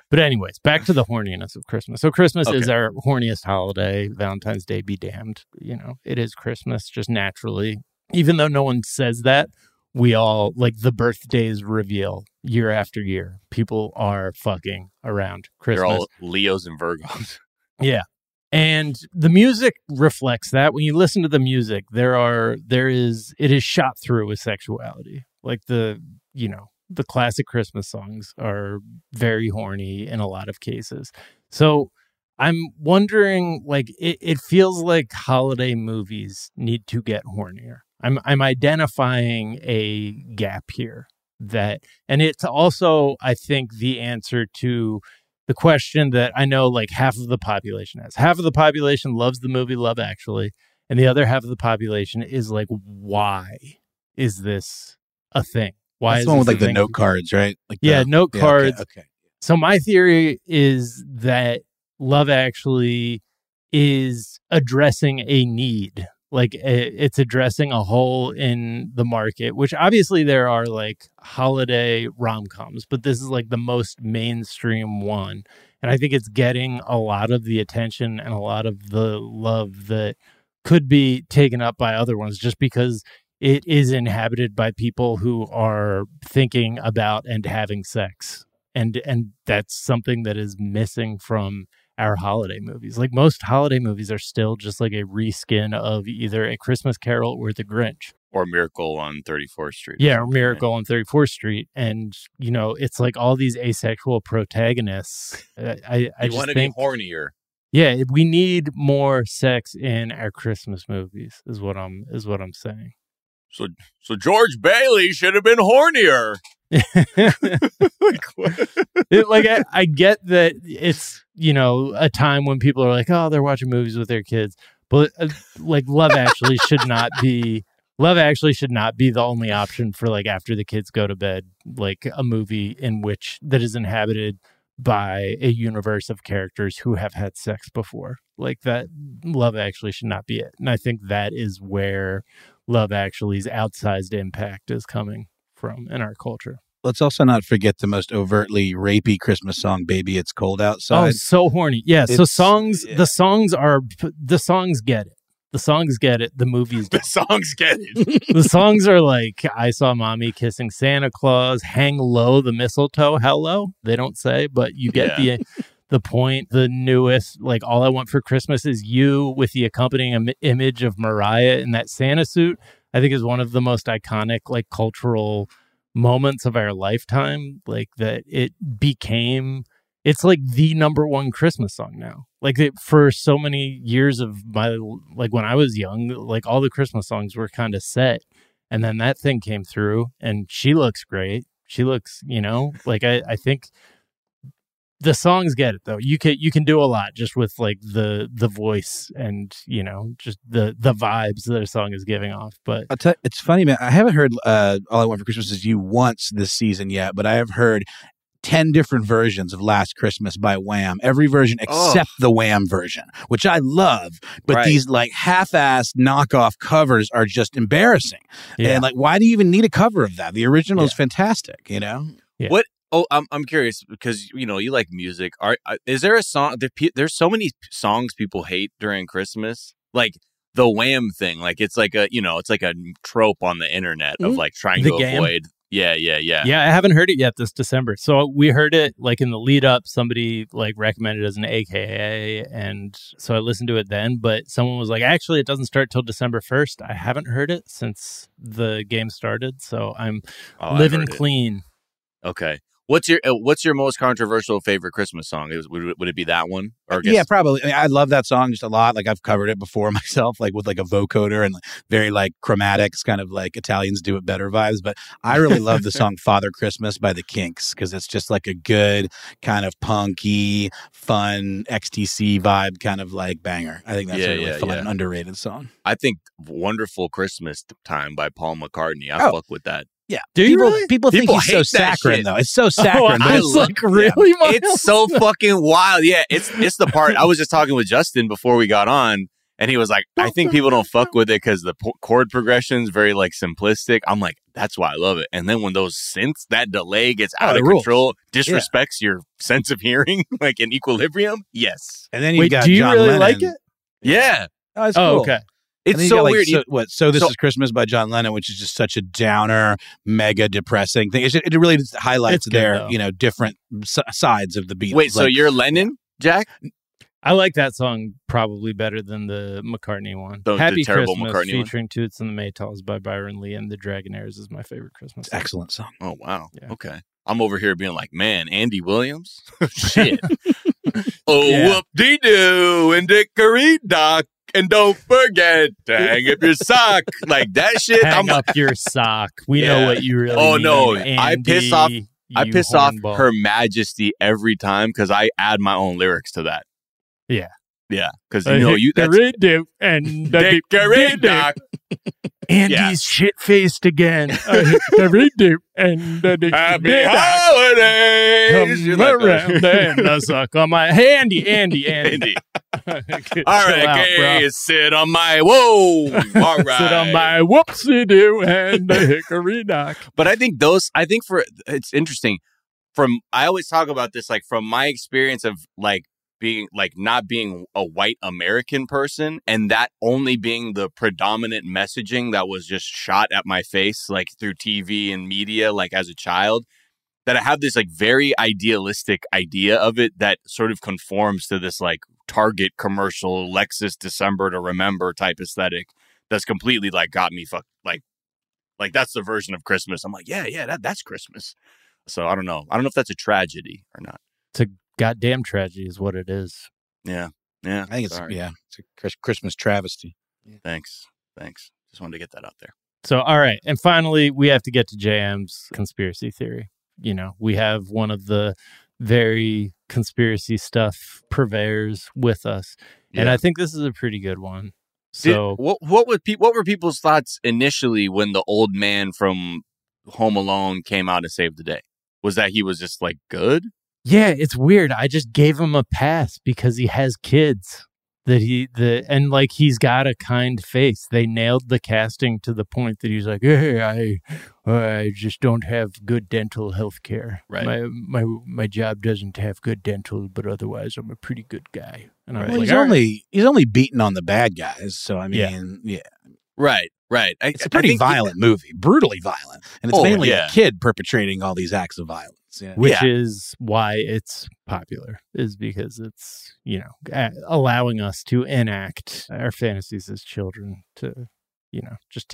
But anyways, back to the horniness of Christmas. So Christmas is our horniest holiday. Valentine's Day be damned. You know, it is Christmas just naturally. Even though no one says that, we all like the birthdays reveal year after year. People are fucking around Christmas. They're all Leos and Virgos. Yeah. And the music reflects that. When you listen to the music, it is shot through with sexuality. Like the classic Christmas songs are very horny in a lot of cases. So I'm wondering, like, it feels like holiday movies need to get hornier. I'm identifying a gap here and it's also, I think, the answer to the question that I know like half of the population has. Half of the population loves the movie Love Actually. And the other half of the population is like, why is this a thing? Why is this a thing? That's the one with like the note cards, right? Like note cards. Okay. So my theory is that Love Actually is addressing a need. Like it's addressing a hole in the market, which obviously there are like holiday rom-coms, but this is like the most mainstream one. And I think it's getting a lot of the attention and a lot of the love that could be taken up by other ones just because it is inhabited by people who are thinking about and having sex. And that's something that is missing from our holiday movies. Like most holiday movies are still just like a reskin of either A Christmas Carol or The Grinch or Miracle on 34th Street. Yeah, or Miracle on 34th Street. And, you know, it's like all these asexual protagonists. I want to be hornier. Yeah, we need more sex in our Christmas movies is what I'm saying. So George Bailey should have been hornier. I get that it's, you know, a time when people are like, oh, they're watching movies with their kids, but Love Actually should not be the only option for like after the kids go to bed, like a movie in which that is inhabited by a universe of characters who have had sex before. Like that Love Actually should not be it. And I think that is where Love Actually's outsized impact is coming from in our culture. Let's also not forget the most overtly rapey Christmas song, Baby It's Cold Outside. Oh, so horny. Yeah, The songs get it. The movies don't. The songs get it. The songs are like, I Saw Mommy Kissing Santa Claus, Hang Low, The Mistletoe, Hello. They don't say, but you get the point. The newest, like, All I Want for Christmas Is You, with the accompanying image of Mariah in that Santa suit, I think is one of the most iconic, like, cultural moments of our lifetime. Like, that it became... It's like the number one Christmas song now. Like for so many years of my, like when I was young, like all the Christmas songs were kind of set. And then that thing came through and She Looks Great. She looks, you know, like I think the songs get it though. You can do a lot just with like the voice and, you know, just the vibes that a song is giving off. But I'll tell you, it's funny, man. I haven't heard All I Want for Christmas Is You once this season yet, but I have heard 10 different versions of Last Christmas by Wham. Every version except the Wham version, which I love. But these like half-assed knockoff covers are just embarrassing. Yeah. And like, why do you even need a cover of that? The original is fantastic, you know? Yeah. What? Oh, I'm curious because, you know, you like music. Is there a song? There's so many songs people hate during Christmas. Like the Wham thing. Like it's like a, you know, it's like a trope on the internet of like trying to avoid... Yeah, I haven't heard it yet this December. So we heard it like in the lead up. Somebody like recommended it as an AKA. And so I listened to it then. But someone was like, actually, it doesn't start till December 1st. I haven't heard it since the game started. So I'm living clean. It. Okay. What's your most controversial favorite Christmas song? Would it be that one? Or yeah, probably. I mean, I love that song just a lot. Like I've covered it before myself, like with like a vocoder and like, very like chromatics, kind of like Italians do it better vibes. But I really love the song Father Christmas by the Kinks because it's just like a good kind of punky, fun XTC vibe kind of like banger. I think that's a really fun, underrated song. I think Wonderful Christmas Time by Paul McCartney. I fuck with that. Yeah, do people, really? People think he's so saccharine, though. It's so saccharine. Oh, it's like really, it's so fucking wild. Yeah, it's the part I was just talking with Justin before we got on, and he was like, "I think people don't fuck with it because the chord progression's very like simplistic." I'm like, "That's why I love it." And then when those synths, that delay gets out of control, disrespects your sense of hearing, like in equilibrium. Yes, and then do you John really Lennon. Like it? Yeah. Oh, it's cool. Okay. It's so weird. So This Is Christmas by John Lennon, which is just such a downer, mega depressing thing. It really just highlights different sides of the Beatles. Wait, like, so you're Lennon, Jack? I like that song probably better than the McCartney one. Happy Christmas McCartney featuring Toots and the Maytals by Byron Lee and the Dragonaires is my favorite Christmas song. Excellent song. Oh, wow. Yeah. Okay. I'm over here being like, man, Andy Williams? Shit. Whoop-dee-doo and dickory dock. And don't forget to hang up your sock. Like that shit. Hang up your sock. We know what you really mean. Oh, no. Andy, I piss off Her Majesty every time because I add my own lyrics to that. Yeah. Yeah. Because, you know, Andy's shit-faced again. Happy holidays! Come around and I suck on my... Hey, Andy. All right, sit on my... Whoa! All right. Sit on my whoopsie-doo and the hickory dock. But I think it's interesting. I always talk about this, like, from my experience of, like, being like not being a white American person and that only being the predominant messaging that was just shot at my face, like through TV and media, like as a child, that I have this like very idealistic idea of it that sort of conforms to this like Target commercial, Lexus December to Remember type aesthetic. That's completely like got me fucked. Like that's the version of Christmas. I'm like, that's Christmas. So I don't know. I don't know if that's a tragedy or not. It's a goddamn tragedy is what it is. Yeah. I think it's a Christmas travesty. Yeah. Thanks. Just wanted to get that out there. So, all right. And finally, we have to get to JM's conspiracy theory. You know, we have one of the very conspiracy stuff purveyors with us. Yeah. And I think this is a pretty good one. So what were people's thoughts initially when the old man from Home Alone came out and saved the day? Was that he was just like good? Yeah, it's weird. I just gave him a pass because he has kids. And like he's got a kind face. They nailed the casting to the point that he's like, hey, I just don't have good dental health care. Right. My job doesn't have good dental, but otherwise I'm a pretty good guy. And I'm he's only beating on the bad guys. So I mean, yeah. Right. Right. It's a pretty violent movie, brutally violent. And it's mainly a kid perpetrating all these acts of violence. Yeah. Which is why it's popular, is because it's, you know, allowing us to enact our fantasies as children to, you know, just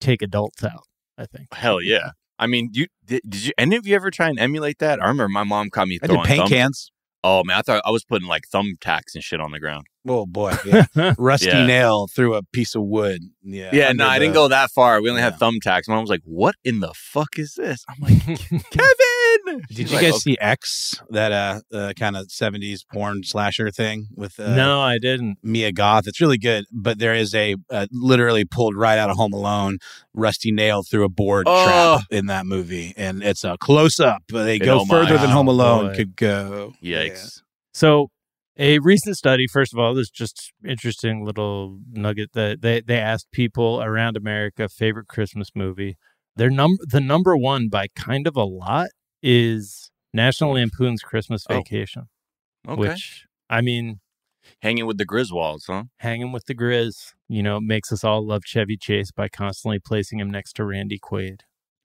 take adults out, I think. Hell yeah. I mean, did you any of you ever try and emulate that? I remember my mom caught me throwing paint cans. Oh, man, I thought I was putting like thumbtacks and shit on the ground. Oh, boy. Yeah. Rusty nail through a piece of wood. Yeah. Yeah, no, I didn't go that far. We only had thumbtacks. My mom was like, what in the fuck is this? I'm like, Kevin! Did you guys see X, that kind of 70s porn slasher thing? With No, I didn't. Mia Goth. It's really good, but there is a literally pulled right out of Home Alone, rusty nail through a board trap in that movie. And it's a close-up. They go further than Home Alone could go. Yikes. Yeah. So... a recent study, first of all, this just interesting little nugget that they asked people around America favorite Christmas movie. Their the number one by kind of a lot is National Lampoon's Christmas Vacation. Okay. Which, I mean... hanging with the Griswolds, huh? Hanging with the Grizz. You know, makes us all love Chevy Chase by constantly placing him next to Randy Quaid.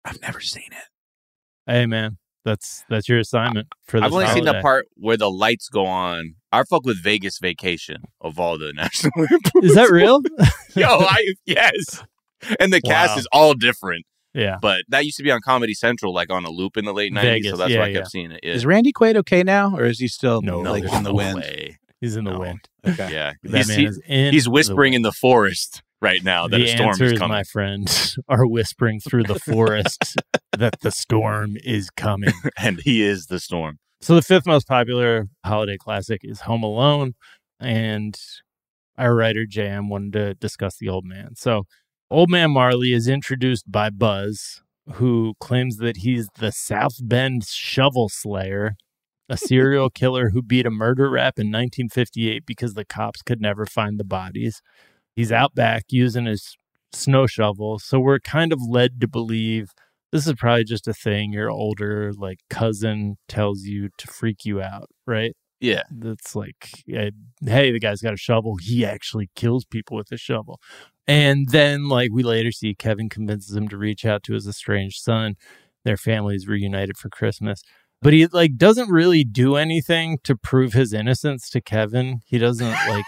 I've never seen it. Hey, man. That's your assignment for this holiday. I've only seen the part where the lights go on. I fuck with Vegas Vacation of all the National Lampoons. Is that real? Yo, yes. And the cast is all different. Yeah. But that used to be on Comedy Central, like on a loop in the late 90s. Vegas, so that's why I kept seeing it. Yeah. Is Randy Quaid okay now? Or is he still in the wind? Way. He's in the wind. Okay. Yeah. He's whispering in the forest right now that a storm is coming. My friends are whispering through the forest that the storm is coming. And he is the storm. So the fifth most popular holiday classic is Home Alone. And our writer, JM, wanted to discuss the old man. So Old Man Marley is introduced by Buzz, who claims that he's the South Bend Shovel Slayer, a serial killer who beat a murder rap in 1958 because the cops could never find the bodies. He's out back using his snow shovel. So we're kind of led to believe this is probably just a thing your older like cousin tells you to freak you out, right? Yeah. That's like, hey, the guy's got a shovel. He actually kills people with a shovel. And then like we later see Kevin convinces him to reach out to his estranged son. Their family's reunited for Christmas. But he like doesn't really do anything to prove his innocence to Kevin. He doesn't like...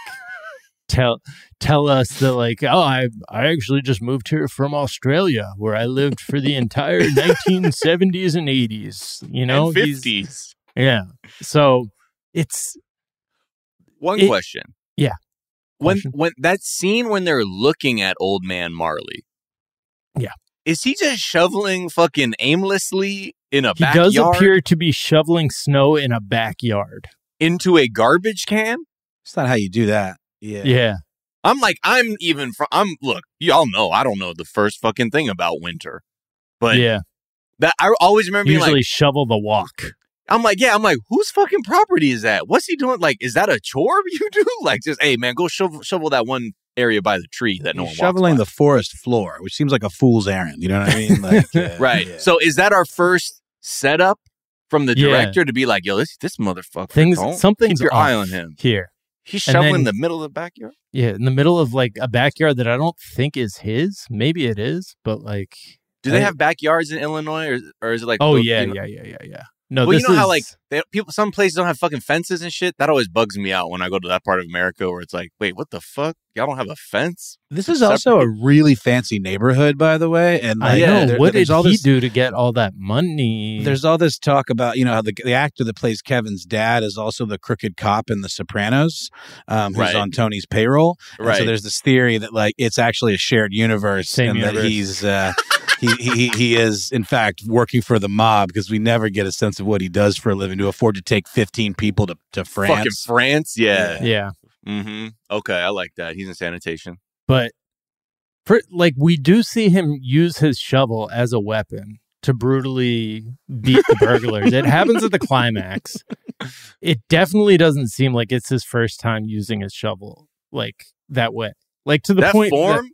Tell us that, like, I actually just moved here from Australia, where I lived for the entire 1970s and 80s, you know? And 50s. Yeah. So it's... One question. Yeah. When that scene when they're looking at Old Man Marley. Yeah. Is he just shoveling fucking aimlessly in a backyard? He does appear to be shoveling snow in a backyard. Into a garbage can? That's not how you do that. Yeah. Look, y'all know, I don't know the first fucking thing about winter, but that I always remember usually shovel the walk. I'm like, whose fucking property is that? What's he doing? Like, is that a chore you do? Like, just, hey man, go shovel that one area by the tree that no one walks by. Shoveling the forest floor, which seems like a fool's errand. You know what I mean? Like, right. Yeah. So is that our first setup from the director to be like, yo, this motherfucker, something's keep your eye on him here. He's shoveling in the middle of the backyard? Yeah, in the middle of, like, a backyard that I don't think is his. Maybe it is, but, like... Do they have backyards in Illinois, or is it, like... Oh, yeah, you know? Yeah. No, well, you know how like people, some places don't have fucking fences and shit. That always bugs me out when I go to that part of America where it's like, wait, what the fuck? Y'all don't have a fence? This is also a really fancy neighborhood, by the way. And like, I know what did he do to get all that money? There's all this talk about, you know, how the actor that plays Kevin's dad is also the crooked cop in The Sopranos, who's on Tony's payroll. Right. And so there's this theory that like it's actually a shared universe, that he's. He is, in fact, working for the mob because we never get a sense of what he does for a living to afford to take 15 people to France. Fucking France? Yeah. Yeah. Mm-hmm. Okay, I like that. He's in sanitation. But, we do see him use his shovel as a weapon to brutally beat the burglars. It happens at the climax. It definitely doesn't seem like it's his first time using his shovel, like, that way. Like, to the that point form?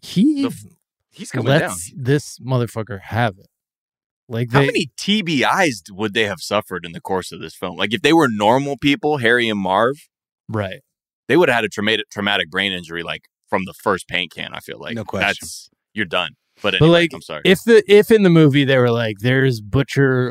That he... He's coming down. Let's this motherfucker have it. Like, how many TBIs would they have suffered in the course of this film? Like, if they were normal people, Harry and Marv, right? They would have had a traumatic brain injury, like from the first paint can. I feel like no question. That's you're done. But, anyway, like, I'm sorry. If in the movie they were like, there's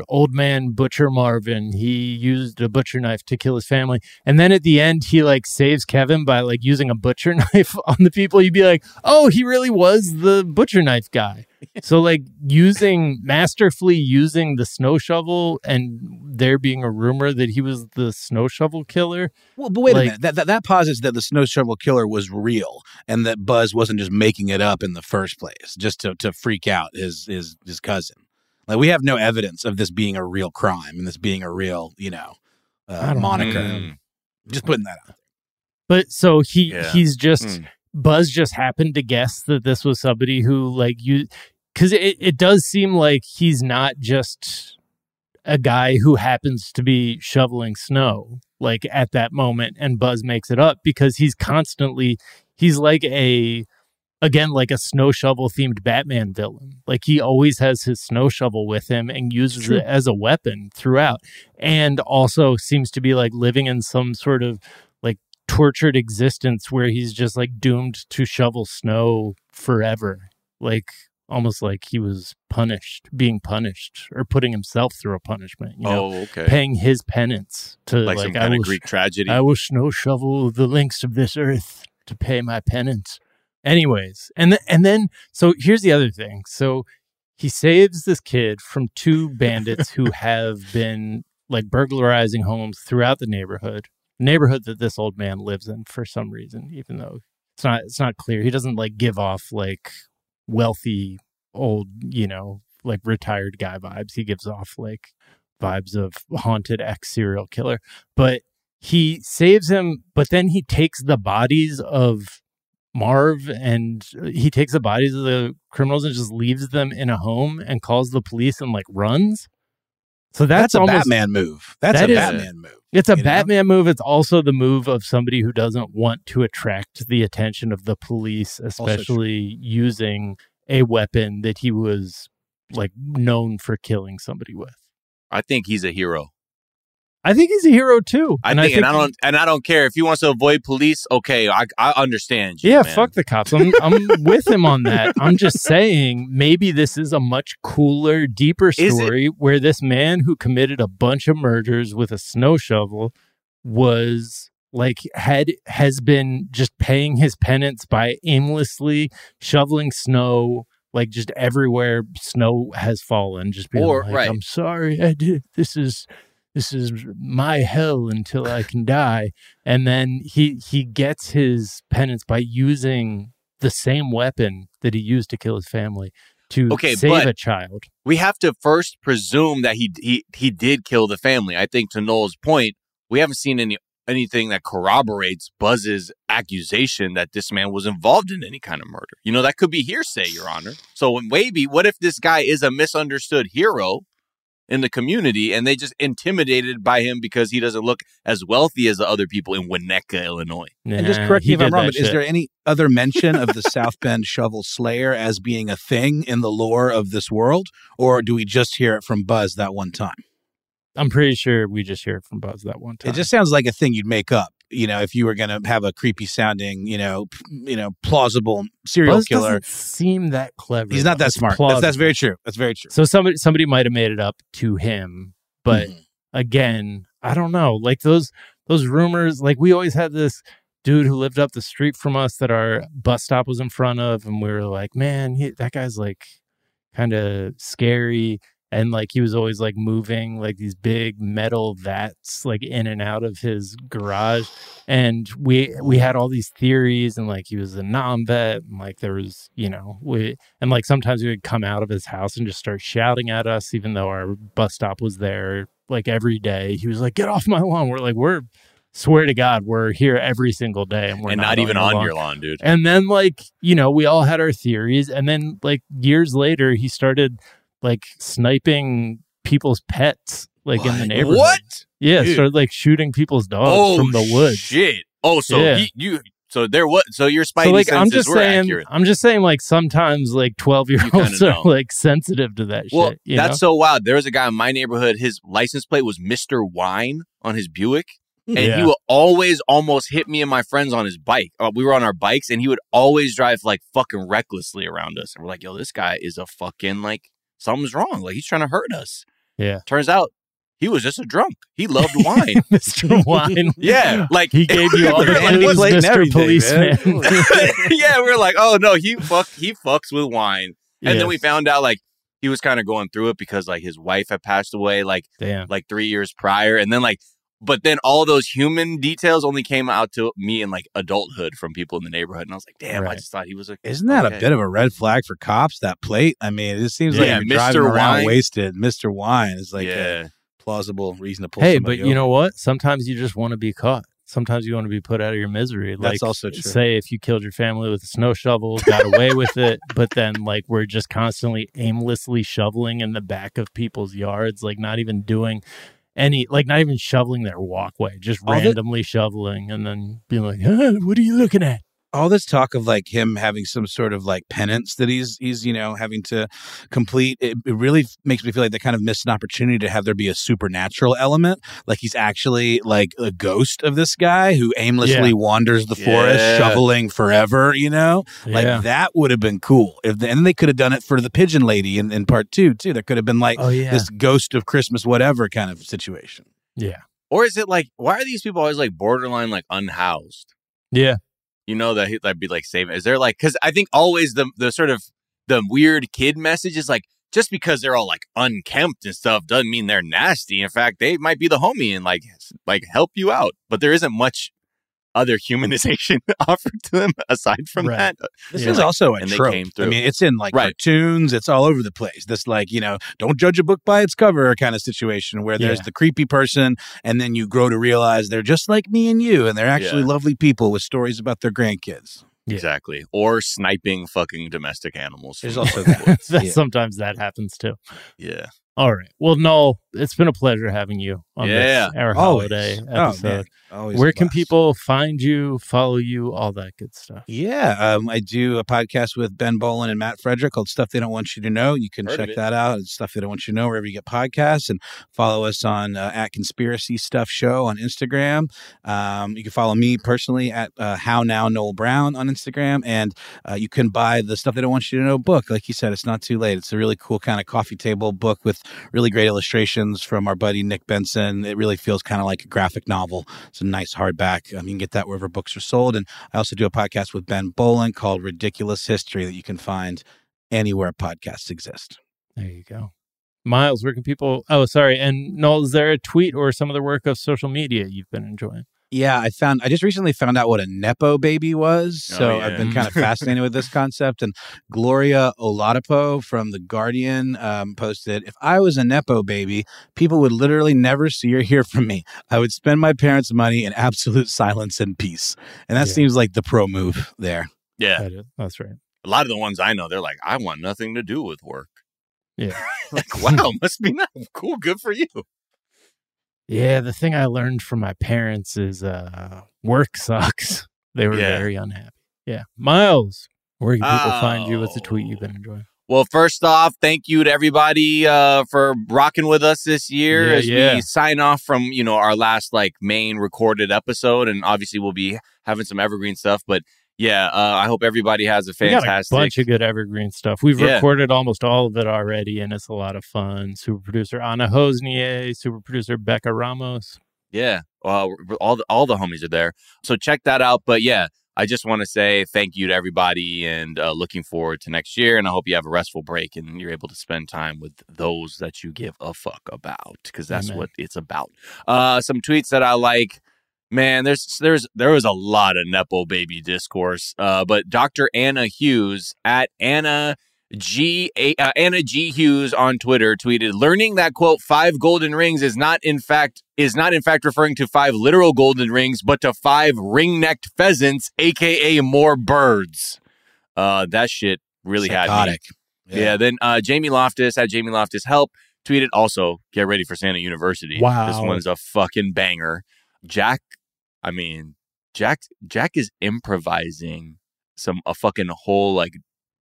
old man Butcher Marvin, he used a butcher knife to kill his family, and then at the end he like saves Kevin by like using a butcher knife on the people, you'd be like, oh, he really was the butcher knife guy. So like masterfully using the snow shovel, and there being a rumor that he was the snow shovel killer. Well, but wait a minute. That posits that the snow shovel killer was real and that Buzz wasn't just making it up in the first place just to freak out his cousin. Like, we have no evidence of this being a real crime and this being a real, you know, moniker. Just putting that out. But so he's just... Buzz just happened to guess that this was somebody who, like, you, because it does seem like he's not just a guy who happens to be shoveling snow, like, at that moment, and Buzz makes it up, because he's constantly, he's like a snow shovel themed Batman villain. Like, he always has his snow shovel with him and uses it as a weapon throughout, and also seems to be like living in some sort of tortured existence where he's just like doomed to shovel snow forever, like almost like he was punished or putting himself through a punishment, you know, paying his penance to like some kind of Greek tragedy. I will snow shovel the links of this earth to pay my penance. Anyways, and then so here's the other thing. So he saves this kid from two bandits who have been like burglarizing homes throughout the neighborhood that this old man lives in for some reason, even though it's not clear. He doesn't like give off like wealthy old, you know, like retired guy vibes. He gives off like vibes of haunted ex-serial killer. But he saves him, but then he takes the bodies of Marv and he takes the bodies of the criminals and just leaves them in a home and calls the police and like runs. So that's almost a Batman move. It's a Batman move. It's also the move of somebody who doesn't want to attract the attention of the police, especially using a weapon that he was like known for killing somebody with. I think he's a hero. I think he's a hero too. I don't care if he wants to avoid police. Okay, I understand you. Yeah, man. Fuck the cops. I'm with him on that. I'm just saying maybe this is a much cooler, deeper story where this man who committed a bunch of murders with a snow shovel was like has been just paying his penance by aimlessly shoveling snow. Like, just everywhere snow has fallen, just being I'm sorry, I did. This is my hell until I can die. And then he gets his penance by using the same weapon that he used to kill his family to save a child. We have to first presume that he did kill the family. I think to Noel's point, we haven't seen anything that corroborates Buzz's accusation that this man was involved in any kind of murder. You know, that could be hearsay, Your Honor. So maybe, what if this guy is a misunderstood hero in the community, and they just intimidated by him because he doesn't look as wealthy as the other people in Winnetka, Illinois. Nah, and just correct me if I'm wrong, but is there any other mention of the South Bend Shovel Slayer as being a thing in the lore of this world, or do we just hear it from Buzz that one time? I'm pretty sure we just hear it from Buzz that one time. It just sounds like a thing you'd make up, you know, if you were going to have a creepy sounding, you know, plausible serial killer. Doesn't seem that clever. He's not that smart. That's very true. So somebody might have made it up to him But again, I don't know. Like those rumors, like we always had this dude who lived up the street from us that our bus stop was in front of. And we were like, man, that guy's like kind of scary. And like, he was always like moving like these big metal vats, like in and out of his garage. And we had all these theories, and like, he was a non-vet, and like there was, you know, and like sometimes we would come out of his house and just start shouting at us, even though our bus stop was there like every day. He was like, get off my lawn. We're like, swear to God, we're here every single day. And we're not even on your lawn, dude. And then like, you know, we all had our theories. And then like years later, he started like sniping people's pets, like in the neighborhood. What? Yeah, dude. Started like shooting people's dogs from the woods. Shit! Oh, so yeah. Your spidey senses were accurate. I'm just saying, like sometimes like 12-year-olds are like sensitive to that. Well, shit. Well, that's so wild. There was a guy in my neighborhood. His license plate was Mr. Wine on his Buick, and he would always almost hit me and my friends on his bike. We were on our bikes, and he would always drive like fucking recklessly around us. And we're like, yo, this guy is a fucking like. Something's wrong. Like, he's trying to hurt us. Yeah. Turns out he was just a drunk. He loved wine. Mr. Wine. Yeah. Like, he gave you all the clues, Mr. Policeman. Yeah, we're like, oh, no, he fucks with wine. And then we found out, like, he was kind of going through it because, like, his wife had passed away, like, damn. Like 3 years prior. And then, like, but then all those human details only came out to me in, like, adulthood from people in the neighborhood. And I was like, damn, right. I just thought he was a... Isn't that a bit of a red flag for cops, that plate? I mean, it just seems like you're driving around wasted. Mr. Wine is, like, a plausible reason to pull somebody over. You know what? Sometimes you just want to be caught. Sometimes you want to be put out of your misery. Like, that's also true. Say if you killed your family with a snow shovel, got away with it, but then like we're just constantly aimlessly shoveling in the back of people's yards, like not even doing... not even shoveling their walkway, just randomly shoveling and then being like, what are you looking at? All this talk of like him having some sort of like penance that he's you know, having to complete, it really makes me feel like they kind of missed an opportunity to have there be a supernatural element. Like he's actually like a ghost of this guy who aimlessly wanders the forest shoveling forever, you know? Like that would have been cool. And they could have done it for the pigeon lady in part two, too. There could have been like this ghost of Christmas whatever kind of situation. Yeah. Or is it like, why are these people always like borderline like unhoused? Yeah. You know, that I'd be like, save it. Is there like, because I think always the sort of the weird kid message is like, just because they're all like unkempt and stuff doesn't mean they're nasty. In fact, they might be the homie and like help you out. But there isn't much other humanization offered to them aside from that. This is also a trope. I mean, it's in like cartoons. It's all over the place. This like, you know, don't judge a book by its cover kind of situation where there's the creepy person and then you grow to realize they're just like me and you and they're actually lovely people with stories about their grandkids. Yeah. Exactly. Or sniping fucking domestic animals. There's also that. Sometimes that happens too. Yeah. All right. Well, Noel, it's been a pleasure having you on this our holiday episode. Where can people find you, follow you, all that good stuff? Yeah. I do a podcast with Ben Bolin and Matt Frederick called Stuff They Don't Want You to Know. You can check that out. It's Stuff They Don't Want You to Know wherever you get podcasts, and follow us on at Conspiracy Stuff Show on Instagram. You can follow me personally at How Now Noel Brown on Instagram, and you can buy the Stuff They Don't Want You to Know book. Like you said, it's not too late. It's a really cool kind of coffee table book with really great illustrations from our buddy Nick Benson. It really feels kind of like a graphic novel. It's a nice hardback. You can get that wherever books are sold. And I also do a podcast with Ben Bolin called Ridiculous History that you can find anywhere podcasts exist. There you go. Miles, where can people... Oh, sorry. And Noel, is there a tweet or some other work of social media you've been enjoying? Yeah, I just recently found out what a Nepo baby was. So I've been kind of fascinated with this concept. And Gloria Oladipo from The Guardian posted, if I was a Nepo baby, people would literally never see or hear from me. I would spend my parents' money in absolute silence and peace. And that seems like the pro move there. Yeah, that's right. A lot of the ones I know, they're like, I want nothing to do with work. Yeah. Like, wow, must be nice. Cool. Good for you. Yeah, the thing I learned from my parents is work sucks. They were very unhappy. Yeah. Miles, where can people find you? What's the tweet you've been enjoying? Well, first off, thank you to everybody for rocking with us this year we sign off from, you know, our last like main recorded episode. And obviously we'll be having some evergreen stuff. But Yeah, I hope everybody has a fantastic... We got a bunch of good evergreen stuff. We've recorded almost all of it already, and it's a lot of fun. Super producer Anna Hosnier, super producer Becca Ramos. Yeah, all the homies are there. So check that out. But yeah, I just want to say thank you to everybody, and looking forward to next year. And I hope you have a restful break and you're able to spend time with those that you give a fuck about, because that's what it's about. Some tweets that I like. Man, there was a lot of Nepo baby discourse, but Dr. Anna Hughes at Anna G Hughes on Twitter tweeted, learning that, quote, 5 golden rings is not in fact referring to 5 literal golden rings, but to 5 ring-necked pheasants, aka more birds. That shit really psychotic. Had me. Yeah. Then Jamie Loftus at Jamie Loftus Help tweeted, also get ready for Santa University. Wow, this one's a fucking banger. Jack is improvising a fucking whole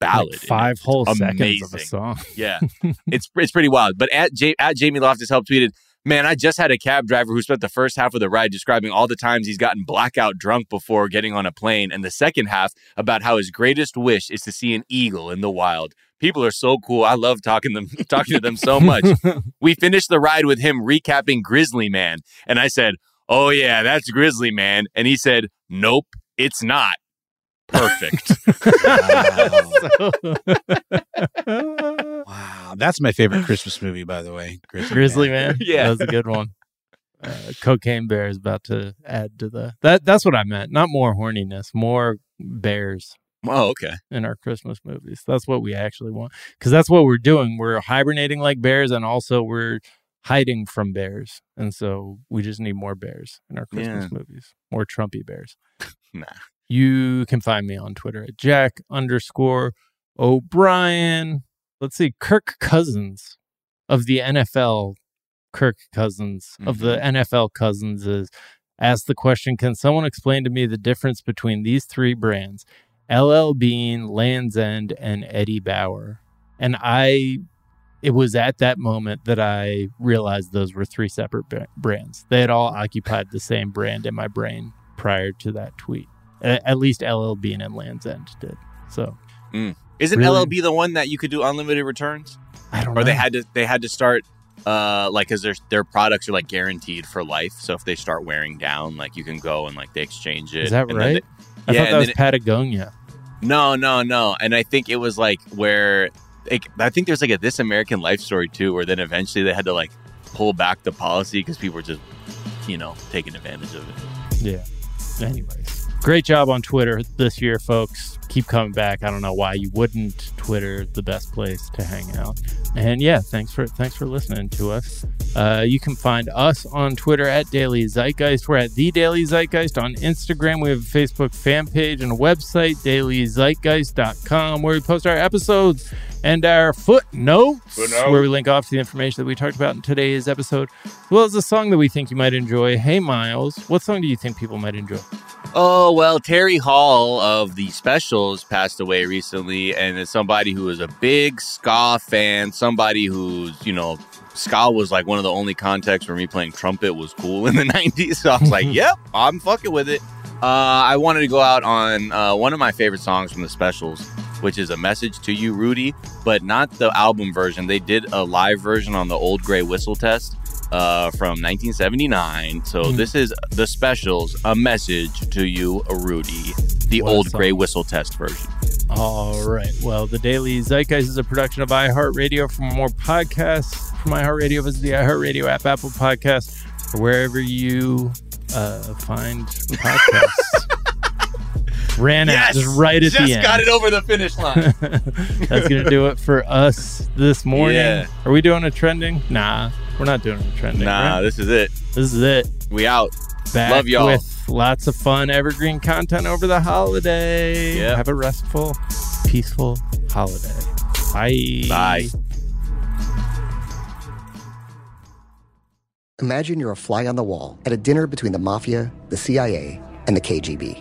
ballad, like 5 whole seconds of a song. Yeah, it's pretty wild. But at Jamie Loftus Help tweeted, man, I just had a cab driver who spent the first half of the ride describing all the times he's gotten blackout drunk before getting on a plane, and the second half about how his greatest wish is to see an eagle in the wild. People are so cool. I love talking to them so much. We finished the ride with him recapping Grizzly Man, and I said, oh, yeah, that's Grizzly Man. And he said, nope, it's not. Perfect. Wow. That's my favorite Christmas movie, by the way. Grizzly Man. Yeah. That was a good one. Cocaine Bear is about to add to that's what I meant. Not more horniness, more bears. Oh, okay. In our Christmas movies. That's what we actually want. Because that's what we're doing. We're hibernating like bears, and also we're hiding from bears, and so we just need more bears in our Christmas movies. More Trumpy bears. Nah. You can find me on Twitter at Jack_O'Brien. Let's see, Kirk Cousins of the NFL. Kirk Cousins of the NFL Cousins is asked the question, can someone explain to me the difference between these 3 brands, LL Bean, Lands End, and Eddie Bauer? And it was at that moment that I realized those were 3 separate brands. They had all occupied the same brand in my brain prior to that tweet. At least LL Bean and Land's End did. So, isn't really, LL Bean the one that you could do unlimited returns? I don't know. Or they had to start because their products are guaranteed for life. So if they start wearing down, you can go and they exchange it. Is that right? I thought that was Patagonia. No. And I think it was where. I think there's a This American Life story too, where then eventually they had to pull back the policy because people were just, taking advantage of it. Yeah. Anyways, great job on Twitter this year, folks. Keep coming back. I don't know why you wouldn't. Twitter, the best place to hang out. And yeah, thanks for listening to us. You can find us on Twitter at Daily Zeitgeist. We're at The Daily Zeitgeist on Instagram. We have a Facebook fan page and a website, dailyzeitgeist.com, where we post our episodes and our footnotes, where we link off to the information that we talked about in today's episode, as well as a song that we think you might enjoy. Hey, Miles, what song do you think people might enjoy? Oh, well, Terry Hall of The Specials passed away recently, and is somebody who is a big ska fan, somebody who's, ska was one of the only contexts where me playing trumpet was cool in the 90s. So I was like, yep, I'm fucking with it. I wanted to go out on one of my favorite songs from The Specials, which is A Message to You, Rudy, but not the album version. They did a live version on the Old Grey Whistle Test from 1979. So this is The Specials, A Message to You, Rudy, the Old Grey Whistle Test version. All right. Well, The Daily Zeitgeist is a production of iHeartRadio. For more podcasts from iHeartRadio, visit the iHeartRadio app, Apple Podcasts, or wherever you find podcasts. Ran out just right at the end. Just got it over the finish line. That's going to do it for us this morning. Yeah. Are we doing a trending? Nah, we're not doing a trending. Nah, right? This is it. This is it. We out. Back love y'all. With lots of fun evergreen content over the holiday. Yep. Have a restful, peaceful holiday. Bye. Bye. Imagine you're a fly on the wall at a dinner between the mafia, the CIA, and the KGB.